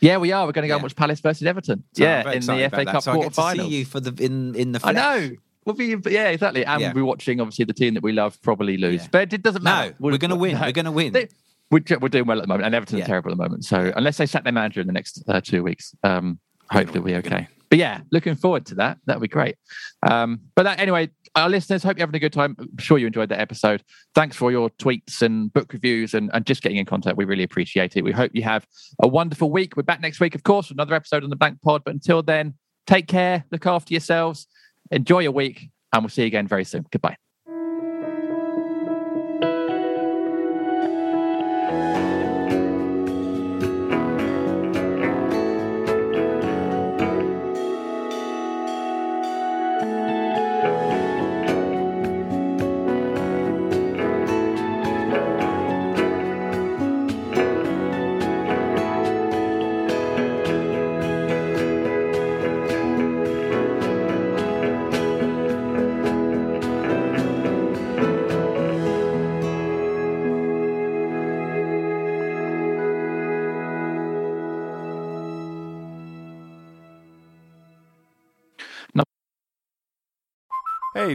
Yeah, we are. We're going to go and watch Palace versus Everton. So yeah, in the FA Cup quarter-final. I see you for the in the flesh. I know. We'll be, yeah, exactly. And we'll be watching obviously the team that we love probably lose, but it doesn't matter. No, we're going to win. No. We're going to win. We're doing well at the moment, and Everton are terrible at the moment. So unless they sack their manager in the next 2 weeks, hopefully we'll be okay. But yeah, looking forward to that. That'd be great. But anyway, our listeners, hope you're having a good time. I'm sure you enjoyed that episode. Thanks for your tweets and book reviews and just getting in contact. We really appreciate it. We hope you have a wonderful week. We're back next week, of course, with another episode on the Blank Pod. But until then, take care, look after yourselves, enjoy your week, and we'll see you again very soon. Goodbye. Hey,